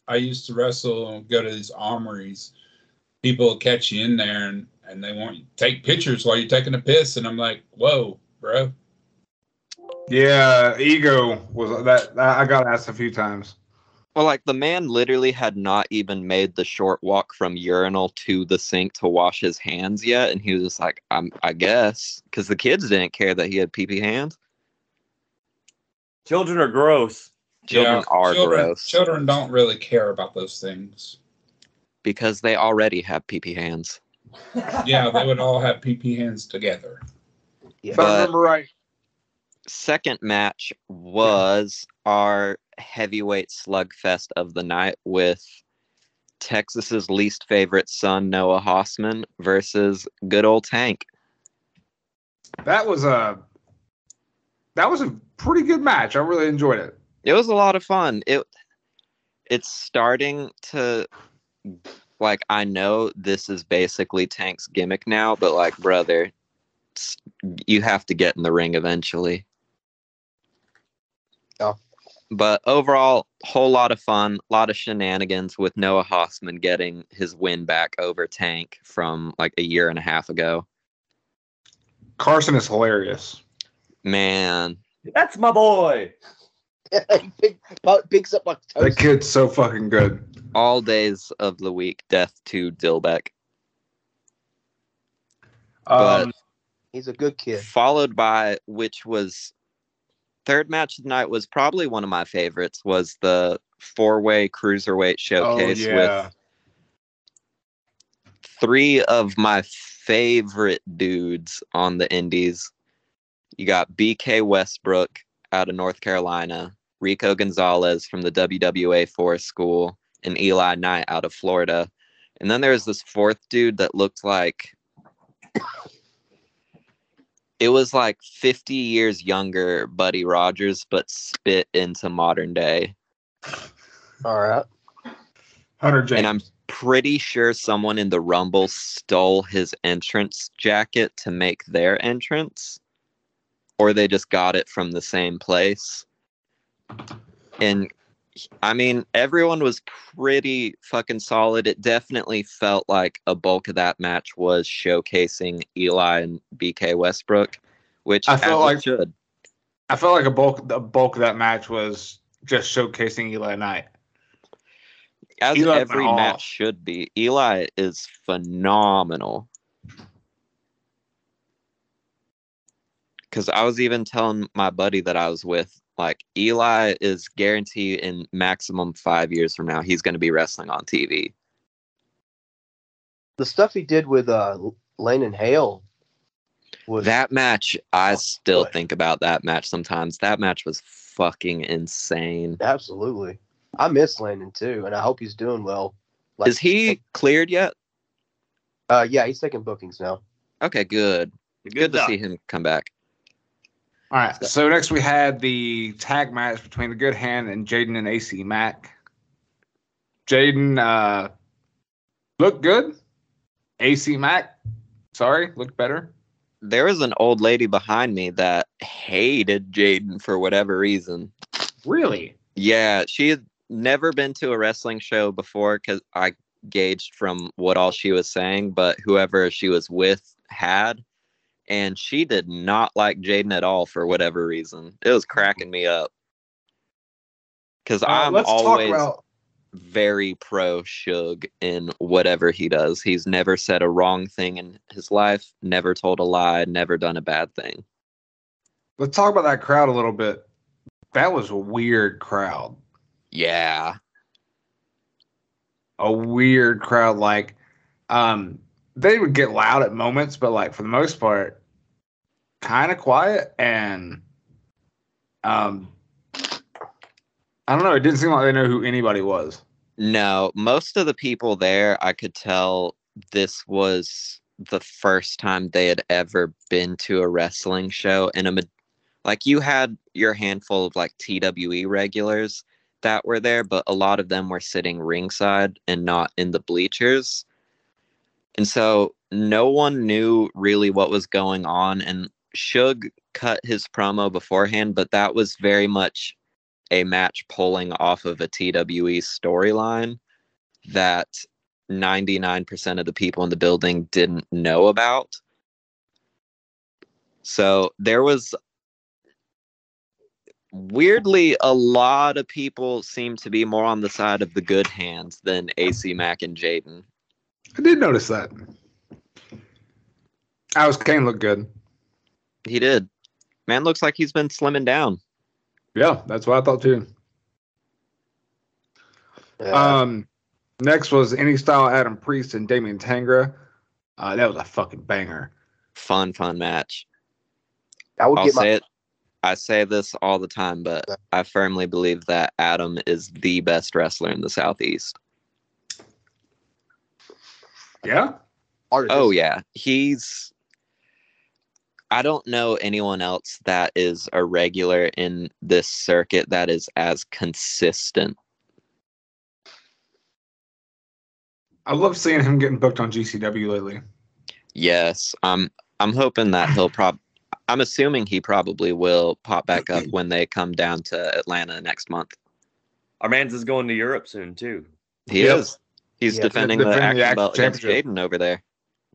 I used to wrestle and go to these armories, people will catch you in there and, and they want you to take pictures while you're taking a piss. And I'm like, whoa, bro. Yeah, ego was that. I got asked a few times. Well, like the man literally had not even made the short walk from urinal to the sink to wash his hands yet. And he was just like, I'm, I guess. Because the kids didn't care that he had pee-pee hands. Children are gross. Children yeah, are children, gross. Children don't really care about those things. Because they already have pee-pee hands. Yeah, they would all have P P hands together. Yeah. If I remember right. Second match was yeah. our heavyweight slugfest of the night with Texas's least favorite son, Noah Hossman, versus good old Tank. That was a that was a pretty good match. I really enjoyed it. It was a lot of fun. It it's starting to. Like, I know this is basically Tank's gimmick now, but, like, brother, you have to get in the ring eventually. Oh. But overall, whole lot of fun, a lot of shenanigans with Noah Hossman getting his win back over Tank from like a year and a half ago. Carson is hilarious. Man. That's my boy. Big, bigs up like toast. That kid's so fucking good. All days of the week, death to Dilbeck. But um, he's a good kid. Followed by, which was third match of the night, was probably one of my favorites, was the four-way cruiserweight showcase oh, yeah. with three of my favorite dudes on the indies. You got B K Westbrook out of North Carolina, Rico Gonzalez from the W W A Forest School, and Eli Knight out of Florida. And then there was this fourth dude that looked like it was like fifty years younger Buddy Rogers, but spit into modern day. All right. Hunter James. And I'm pretty sure someone in the Rumble stole his entrance jacket to make their entrance, or they just got it from the same place. And I mean, everyone was pretty fucking solid. It definitely felt like a bulk of that match was showcasing Eli and B K Westbrook, which I felt like should. I felt like a bulk, the bulk of that match was just showcasing Eli Knight. As Eli every match off. should be. Eli is phenomenal. Because I was even telling my buddy that I was with, like, Eli is guaranteed in maximum five years from now, he's going to be wrestling on T V. The stuff he did with uh, Lane and Hale was... That match, I still think about that match sometimes. That match was fucking insane. Absolutely. I miss Landon, too, and I hope he's doing well. Like, is he cleared yet? Uh, yeah, he's taking bookings now. Okay, good. Good, good to see him come back. All right, so next we had the tag match between The Good Hand and Jaden and A C Mack. Jaden uh, looked good. A C Mack, sorry, looked better. There was an old lady behind me that hated Jaden for whatever reason. Really? Yeah, she had never been to a wrestling show before because I gauged from what all she was saying, but whoever she was with had. And she did not like Jaden at all for whatever reason. It was cracking me up. Because uh, I'm always about... very pro-Suge in whatever he does. He's never said a wrong thing in his life, never told a lie, never done a bad thing. Let's talk about that crowd a little bit. That was a weird crowd. Yeah. A weird crowd. Like, um... they would get loud at moments, but like for the most part, kind of quiet. And um, I don't know. It didn't seem like they knew who anybody was. No, most of the people there, I could tell this was the first time they had ever been to a wrestling show. And a like you had your handful of like T W E regulars that were there, but a lot of them were sitting ringside and not in the bleachers. And so no one knew really what was going on. And Suge cut his promo beforehand, but that was very much a match pulling off of a T W E storyline that ninety-nine percent of the people in the building didn't know about. So there was, weirdly, a lot of people seemed to be more on the side of The Good Hands than A C Mack and Jaden. I did notice that. Alice Kane looked good. He did. Man looks like he's been slimming down. Yeah, that's what I thought too. Yeah. Um, next was Any Style, Adam Priest and Damian Tangra. Uh, that was a fucking banger. Fun, fun match. I would I'll get say my- it. I say this all the time, but I firmly believe that Adam is the best wrestler in the Southeast. Yeah. Artist. Oh, yeah. He's. I don't know anyone else that is a regular in this circuit that is as consistent. I love seeing him getting booked on G C W lately. Yes. Um, I'm hoping that he'll probably. I'm assuming he probably will pop back up when they come down to Atlanta next month. Our man's is going to Europe soon, too. He yep. is. He's yeah, defending, defending the action, the action belt against Jaden over there.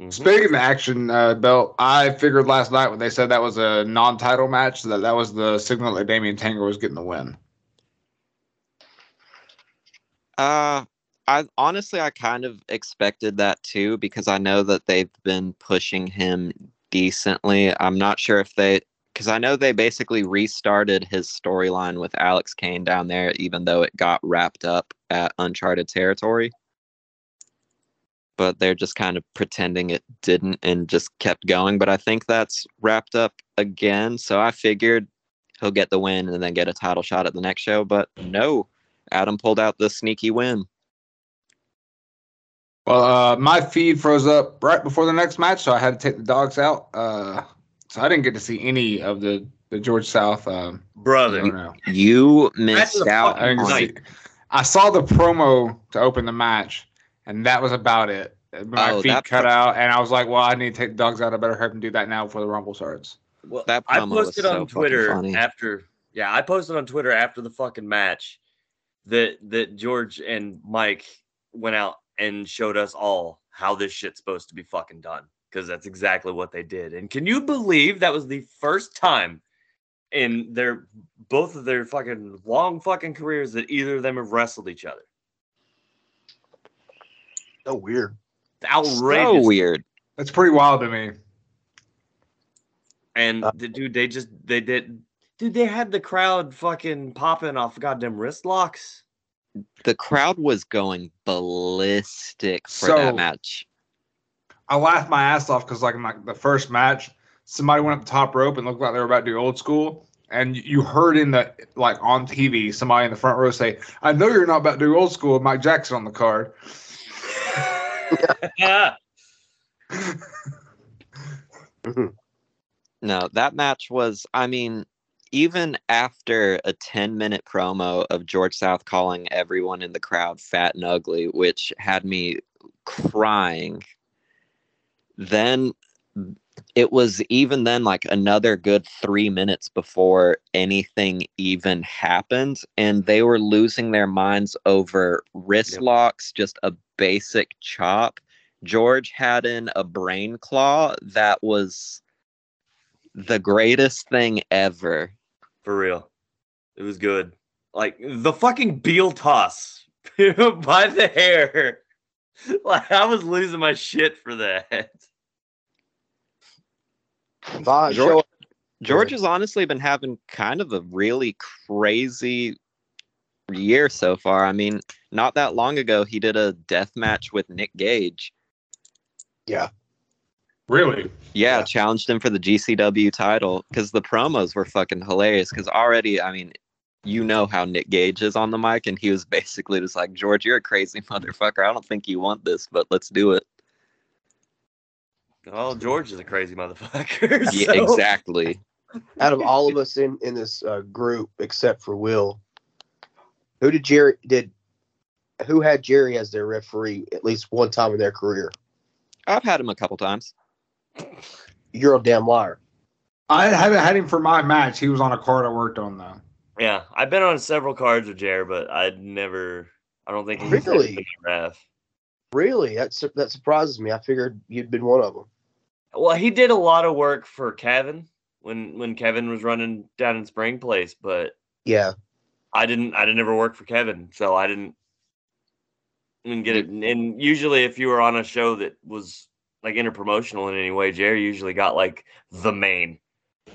Mm-hmm. Speaking of action uh, belt, I figured last night when they said that was a non-title match, that that was the signal that Damian Tanger was getting the win. Uh, I honestly, I kind of expected that, too, because I know that they've been pushing him decently. I'm not sure if they... Because I know they basically restarted his storyline with Alex Kane down there, even though it got wrapped up at Uncharted Territory. But they're just kind of pretending it didn't and just kept going. But I think that's wrapped up again. So I figured he'll get the win and then get a title shot at the next show. But no, Adam pulled out the sneaky win. Well, uh, my feed froze up right before the next match, so I had to take the dogs out. Uh, so I didn't get to see any of the, the George South. Uh, Brother, you missed out. I, see, I saw the promo to open the match. And that was about it. My oh, feet cut pro- out, and I was like, well, I need to take the dogs out. I better hurry up and do that now before the Rumble starts. Well, that I posted on so Twitter after – yeah, I posted on Twitter after the fucking match that, that George and Mike went out and showed us all how this shit's supposed to be fucking done, because that's exactly what they did. And can you believe that was the first time in their both of their fucking long fucking careers that either of them have wrestled each other? So weird. Outrageous. So weird. That's pretty wild to me. And, uh, the, dude, they just, they did, dude, they had the crowd fucking popping off goddamn wrist locks. The crowd was going ballistic for so, that match. I laughed my ass off because, like, in like, the first match, somebody went up the top rope and looked like they were about to do old school. And you heard in the, like, on T V, somebody in the front row say, I know you're not about to do old school with Mike Jackson on the card. No, that match was, I mean, even after a ten minute promo of George South calling everyone in the crowd fat and ugly, which had me crying, then it was even then like another good three minutes before anything even happened, and they were losing their minds over wrist yep. locks, just a basic chop. George had in a brain claw that was the greatest thing ever. For real. It was good. Like, the fucking Beal toss by the hair. Like, I was losing my shit for that. George, George, George has honestly been having kind of a really crazy year so far. I mean, not that long ago, he did a death match with Nick Gage. Yeah. Really? Yeah, yeah. Challenged him for the G C W title because the promos were fucking hilarious. Because already, I mean, you know how Nick Gage is on the mic, and he was basically just like, George, you're a crazy motherfucker. I don't think you want this, but let's do it. Oh, George is a crazy motherfucker. So. Yeah, exactly. Out of all of us in, in this uh, group, except for Will, who did Jerry did who had Jerry as their referee at least one time in their career? I've had him a couple times. You're a damn liar. I haven't had him for my match. He was on a card I worked on though. Yeah, I've been on several cards with Jerry, but I'd never. I don't think he's really a ref. Really? That, su- that surprises me. I figured you'd been one of them. Well, he did a lot of work for Kevin when, when Kevin was running down in Spring Place, but yeah, I didn't, I didn't ever work for Kevin. So I didn't, didn't get it. And usually if you were on a show that was like interpromotional in any way, Jerry usually got like the main.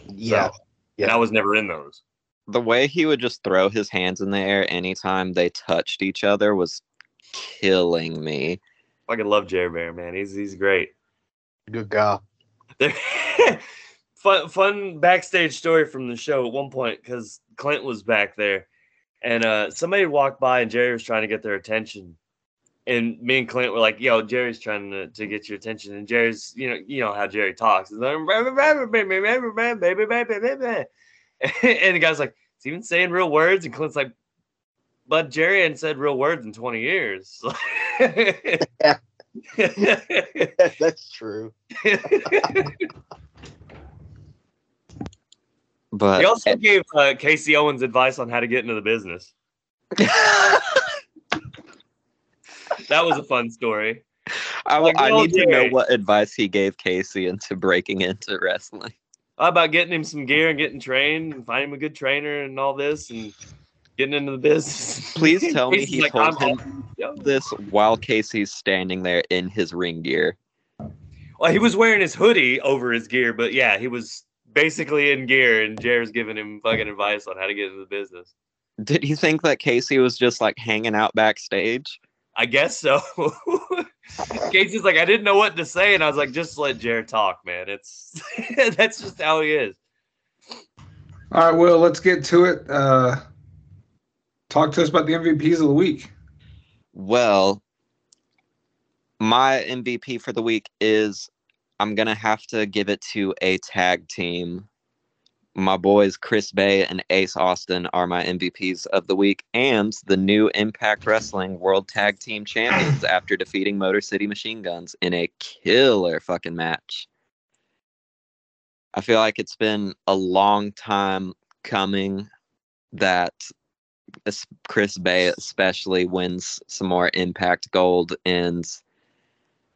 Yeah. So, yeah. And I was never in those. The way he would just throw his hands in the air anytime they touched each other was killing me. I fucking love Jerry Bear, man. He's he's great. Good guy. fun fun backstage story from the show at one point, because Clint was back there, and uh, somebody walked by, and Jerry was trying to get their attention. And me and Clint were like, "Yo, Jerry's trying to, to get your attention." And Jerry's, you know, you know how Jerry talks. And the guy's like, "Is he even saying real words?" And Clint's like, "But Jerry hadn't said real words in twenty years. Yeah. That's true. But they also it, gave uh, Casey Owens advice on how to get into the business. That was a fun story. I, like, I need Jerry. to know what advice he gave Casey into breaking into wrestling. About getting him some gear and getting trained and finding him a good trainer and all this and getting into the business. Please tell me he like, told I'm him off. this while Casey's standing there in his ring gear. Well, he was wearing his hoodie over his gear, but yeah, he was basically in gear and Jared's giving him fucking advice on how to get into the business. Did he think that Casey was just like hanging out backstage? I guess so. Casey's like, I didn't know what to say, and I was like, just let Jared talk, man. It's that's just how he is. All right, Will, let's get to it. Uh, talk to us about the M V Ps of the week. Well, my M V P for the week is I'm going to have to give it to a tag team. My boys Chris Bay and Ace Austin are my M V Ps of the week and the new Impact Wrestling World Tag Team Champions after defeating Motor City Machine Guns in a killer fucking match. I feel like it's been a long time coming that Chris Bay especially wins some more Impact Gold, and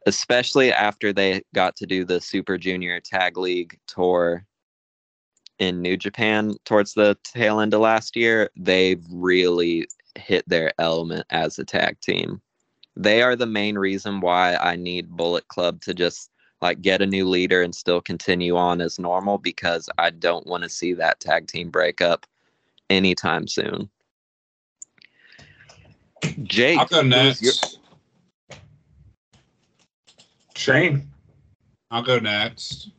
especially after they got to do the Super Junior Tag League tour in New Japan towards the tail end of last year, they've really hit their element as a tag team. They are the main reason why I need Bullet Club to just like get a new leader and still continue on as normal, because I don't want to see that tag team break up anytime soon. Jake, I'll go next. Your... Shane, I'll go next.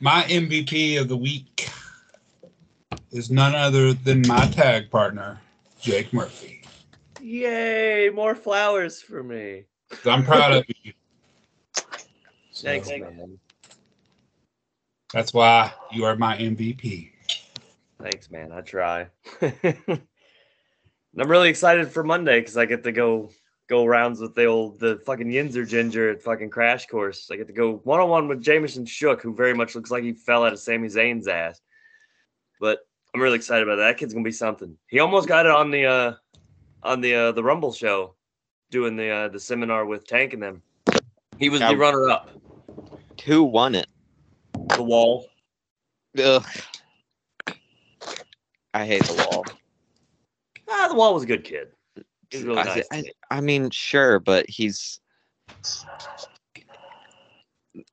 My M V P of the week is none other than my tag partner, Jake Murphy. Yay, more flowers for me. I'm proud of you. Thanks, so, man. That's why you are my M V P. Thanks, man. I try. And I'm really excited for Monday because I get to go... go rounds with the old, the fucking Yinzer Ginger at fucking Crash Course. I get to go one-on-one with Jameson Shook, who very much looks like he fell out of Sami Zayn's ass. But I'm really excited about that. That kid's going to be something. He almost got it on the uh, on the uh, the Rumble show, doing the uh, the seminar with Tank and them. He was now, the runner-up. Who won it? The Wall. Ugh. I hate The Wall. Ah, The Wall was a good kid. Really I, nice I, I mean, sure, but he's...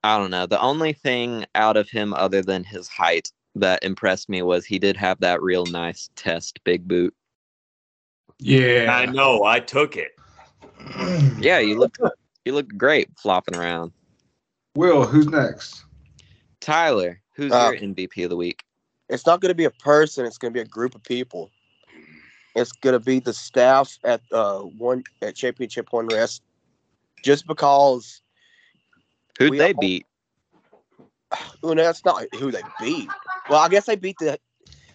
I don't know. The only thing out of him other than his height that impressed me was he did have that real nice test big boot. Yeah. I know. I took it. Yeah, you looked, you looked great flopping around. Will, who's next? Tyler, who's uh, your M V P of the week? It's not going to be a person. It's going to be a group of people. It's gonna be the staff at uh one at Championship One Rest, just because. Who'd they all, beat? Well, no, it's not who they beat. Well, I guess they beat the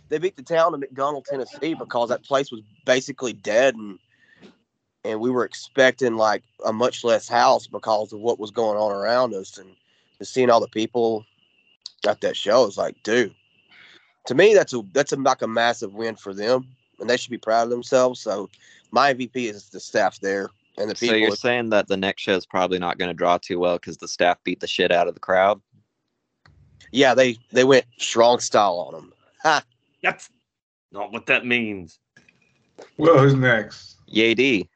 they beat the town of McDonald, Tennessee, because that place was basically dead, and and we were expecting like a much less house because of what was going on around us, and seeing all the people at that show is like, dude. To me, that's a that's a, like a massive win for them. And they should be proud of themselves. So my M V P is the staff there and the people. So you're saying that the next show is probably not going to draw too well because the staff beat the shit out of the crowd? Yeah, they, they went strong style on them. Ha! That's not what that means. Well, who's next? Y D.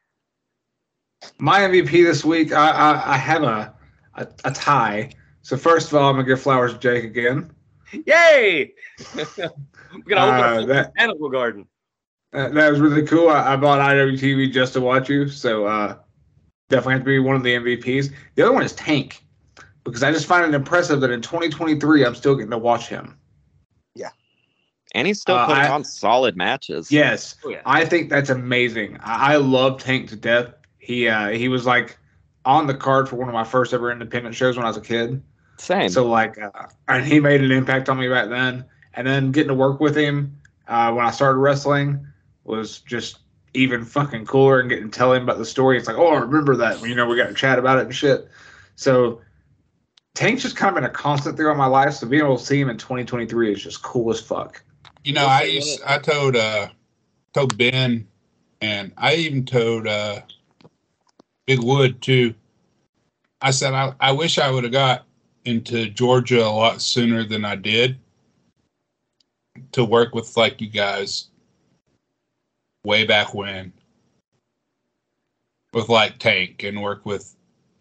My M V P this week, I I, I have a, a a tie. So first of all, I'm going to give flowers to Jake again. Yay! I'm going to uh, open up the botanical garden. Uh, that was really cool. I, I bought I W T V just to watch you, so uh, definitely have to be one of the M V Ps. The other one is Tank, because I just find it impressive that in twenty twenty-three, I'm still getting to watch him. Yeah. And he's still uh, putting I, on solid matches. Yes. Oh, yeah. I think that's amazing. I, I love Tank to death. He uh, he was, like, on the card for one of my first ever independent shows when I was a kid. Same. So, like, uh, and he made an impact on me back then. And then getting to work with him uh, when I started wrestling was just even fucking cooler, and getting to tell him about the story. It's like, oh, I remember that. You know, we got to chat about it and shit. So Tank's just kind of been a constant throughout my life, so being able to see him in twenty twenty-three is just cool as fuck. You know, I used, I told uh, told Ben, and I even told uh, Big Wood too. I said I, I wish I would have got into Georgia a lot sooner than I did to work with like you guys way back when, with like Tank, and work with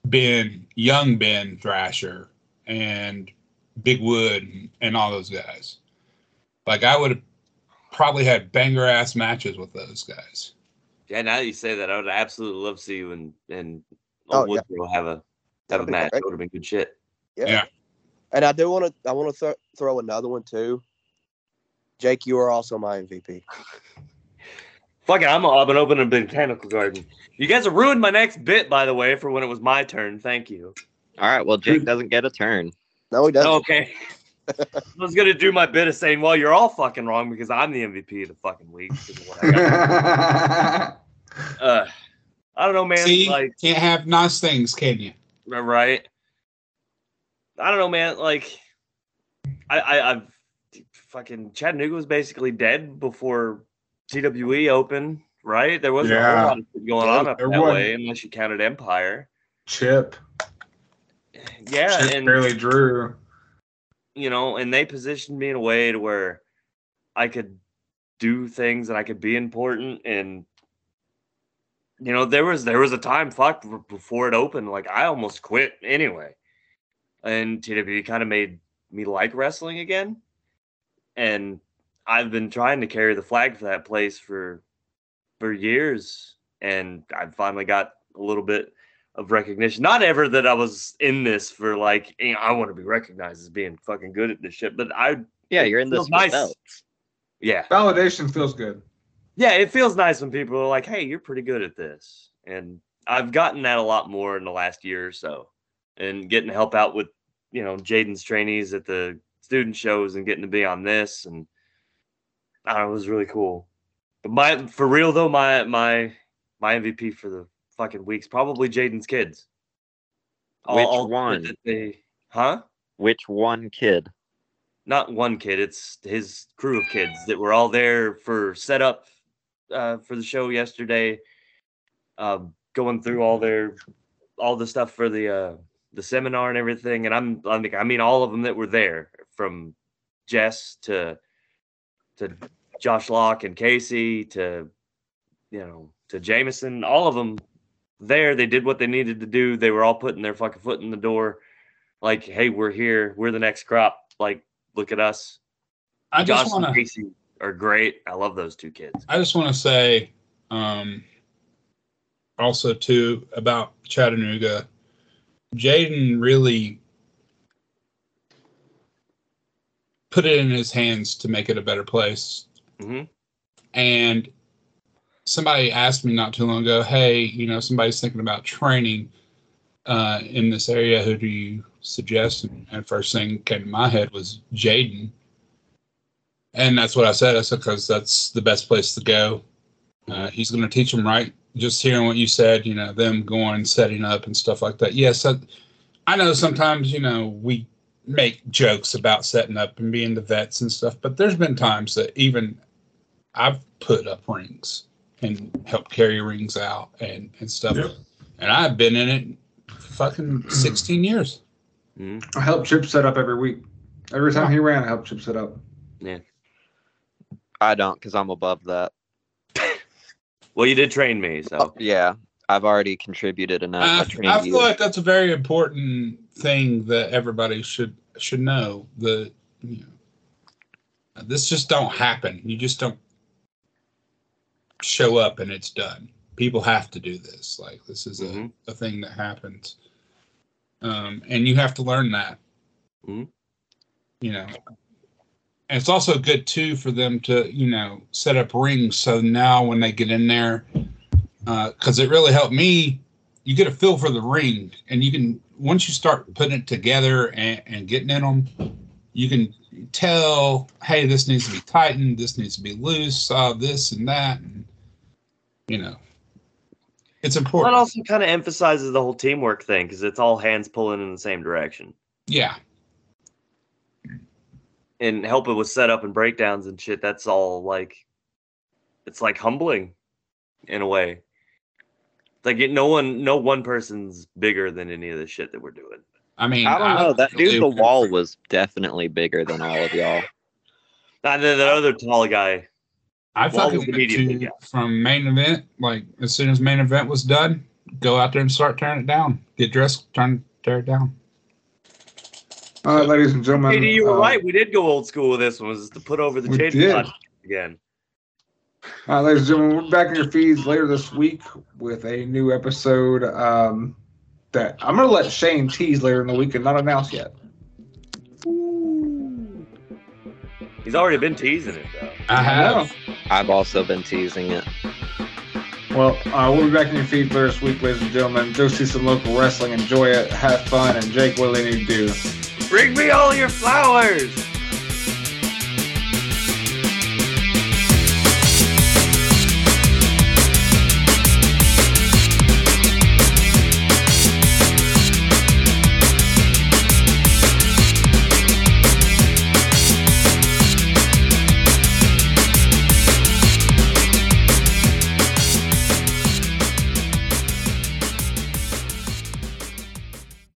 Ben, young Ben Thrasher and Big Wood and, and all those guys. Like I would have probably had banger ass matches with those guys. Yeah, now that you say that, I would absolutely love to see you and and oh, Wood yeah. have a have a match. That would have been good shit. Yeah. yeah. And I do want to I want to th- throw another one too. Jake, you are also my M V P. Fuck it, I'm a, I've been opening a botanical garden. You guys have ruined my next bit, by the way, for when it was my turn. Thank you. All right, well, Jake doesn't get a turn. No, he doesn't. Okay. I was going to do my bit of saying, well, you're all fucking wrong because I'm the M V P of the fucking week. I, uh, I don't know, man. See, like, can't have nice things, can you? Right. I don't know, man. Like, I, I, I've fucking Chattanooga was basically dead before T W E opened, right? There wasn't yeah. a whole lot of shit going yeah, on up that wasn't. way, unless you counted Empire. Chip. Yeah. Chip and barely drew. You know, and they positioned me in a way to where I could do things and I could be important. And, you know, there was there was a time, fuck, before it opened, like, I almost quit anyway. And T W E kind of made me like wrestling again. And I've been trying to carry the flag for that place for for years, and I finally got a little bit of recognition. Not ever that I was in this for like, you know, I want to be recognized as being fucking good at this shit, but I yeah, you're in this. Nice. Yeah, validation feels good. Yeah, it feels nice when people are like, "Hey, you're pretty good at this," and I've gotten that a lot more in the last year or so, and getting to help out with you know Jaden's trainees at the student shows and getting to be on this and. I don't know, it was really cool. But my for real though, my my my M V P for the fucking week's probably Jaden's kids. All, Which all one? They, huh? Which one kid? Not one kid. It's his crew of kids that were all there for setup uh, for the show yesterday. Uh, going through all their all the stuff for the uh, the seminar and everything. And I'm I think I mean all of them that were there, from Jess to. to Josh Locke and Casey, to, you know, to Jameson, all of them there. They did what they needed to do. They were all putting their fucking foot in the door. Like, hey, we're here. We're the next crop. Like, look at us. I Josh just wanna, and Casey are great. I love those two kids. I just want to say um, also, too, about Chattanooga, Jaden really put it in his hands to make it a better place. Mm-hmm. And somebody asked me not too long ago, hey, you know, somebody's thinking about training uh, in this area. Who do you suggest? And the first thing that came to my head was Jaden. And that's what I said. I said, because that's the best place to go. Uh, he's going to teach them right. Just hearing what you said, you know, them going, setting up and stuff like that. Yes, yeah, so I know sometimes, you know, we make jokes about setting up and being the vets and stuff, but there's been times that even I've put up rings and helped carry rings out and, and stuff. Yep. And I've been in it fucking sixteen years. Mm-hmm. I helped Chip set up every week. Every time he ran, I helped Chip set up. Yeah. I don't, because I'm above that. Well, you did train me, so. Oh, yeah. I've already contributed enough. I, I, I feel like that's a very important thing that everybody should should know. The you know, this just don't happen. You just don't show up and it's done. People have to do this. Like this is mm-hmm. a, a thing that happens, um, and you have to learn that. Mm-hmm. You know, and it's also good too for them to you know set up rings. So now when they get in there. Because uh, it really helped me. You get a feel for the ring, and you can once you start putting it together and, and getting in them, you can tell, hey, this needs to be tightened, this needs to be loose, uh, this and that, and you know, it's important. That also kind of emphasizes the whole teamwork thing because it's all hands pulling in the same direction. Yeah. And helping with setup and breakdowns and shit, that's all, like, it's, like, humbling in a way. Like, no one, no one person's bigger than any of the shit that we're doing. I mean, I don't I, know. That dude, dude, the wall was definitely bigger than all of y'all. Not the, the other tall guy. I fucking went to, yeah. from main event, like, as soon as main event was done, go out there and start tearing it down. Get dressed, turn, tear it down. All right, ladies and gentlemen. Katie, you were uh, right. We did go old school with this one. Was to put over the change logic again. All right, ladies and gentlemen, we're back in your feeds later this week with a new episode um, that I'm going to let Shane tease later in the week and not announce yet. He's already been teasing it, though. I have. I've also been teasing it. Well, uh, we'll be back in your feed later this week, ladies and gentlemen. Go see some local wrestling, enjoy it, have fun, and Jake, what do they need to do? Bring me all your flowers!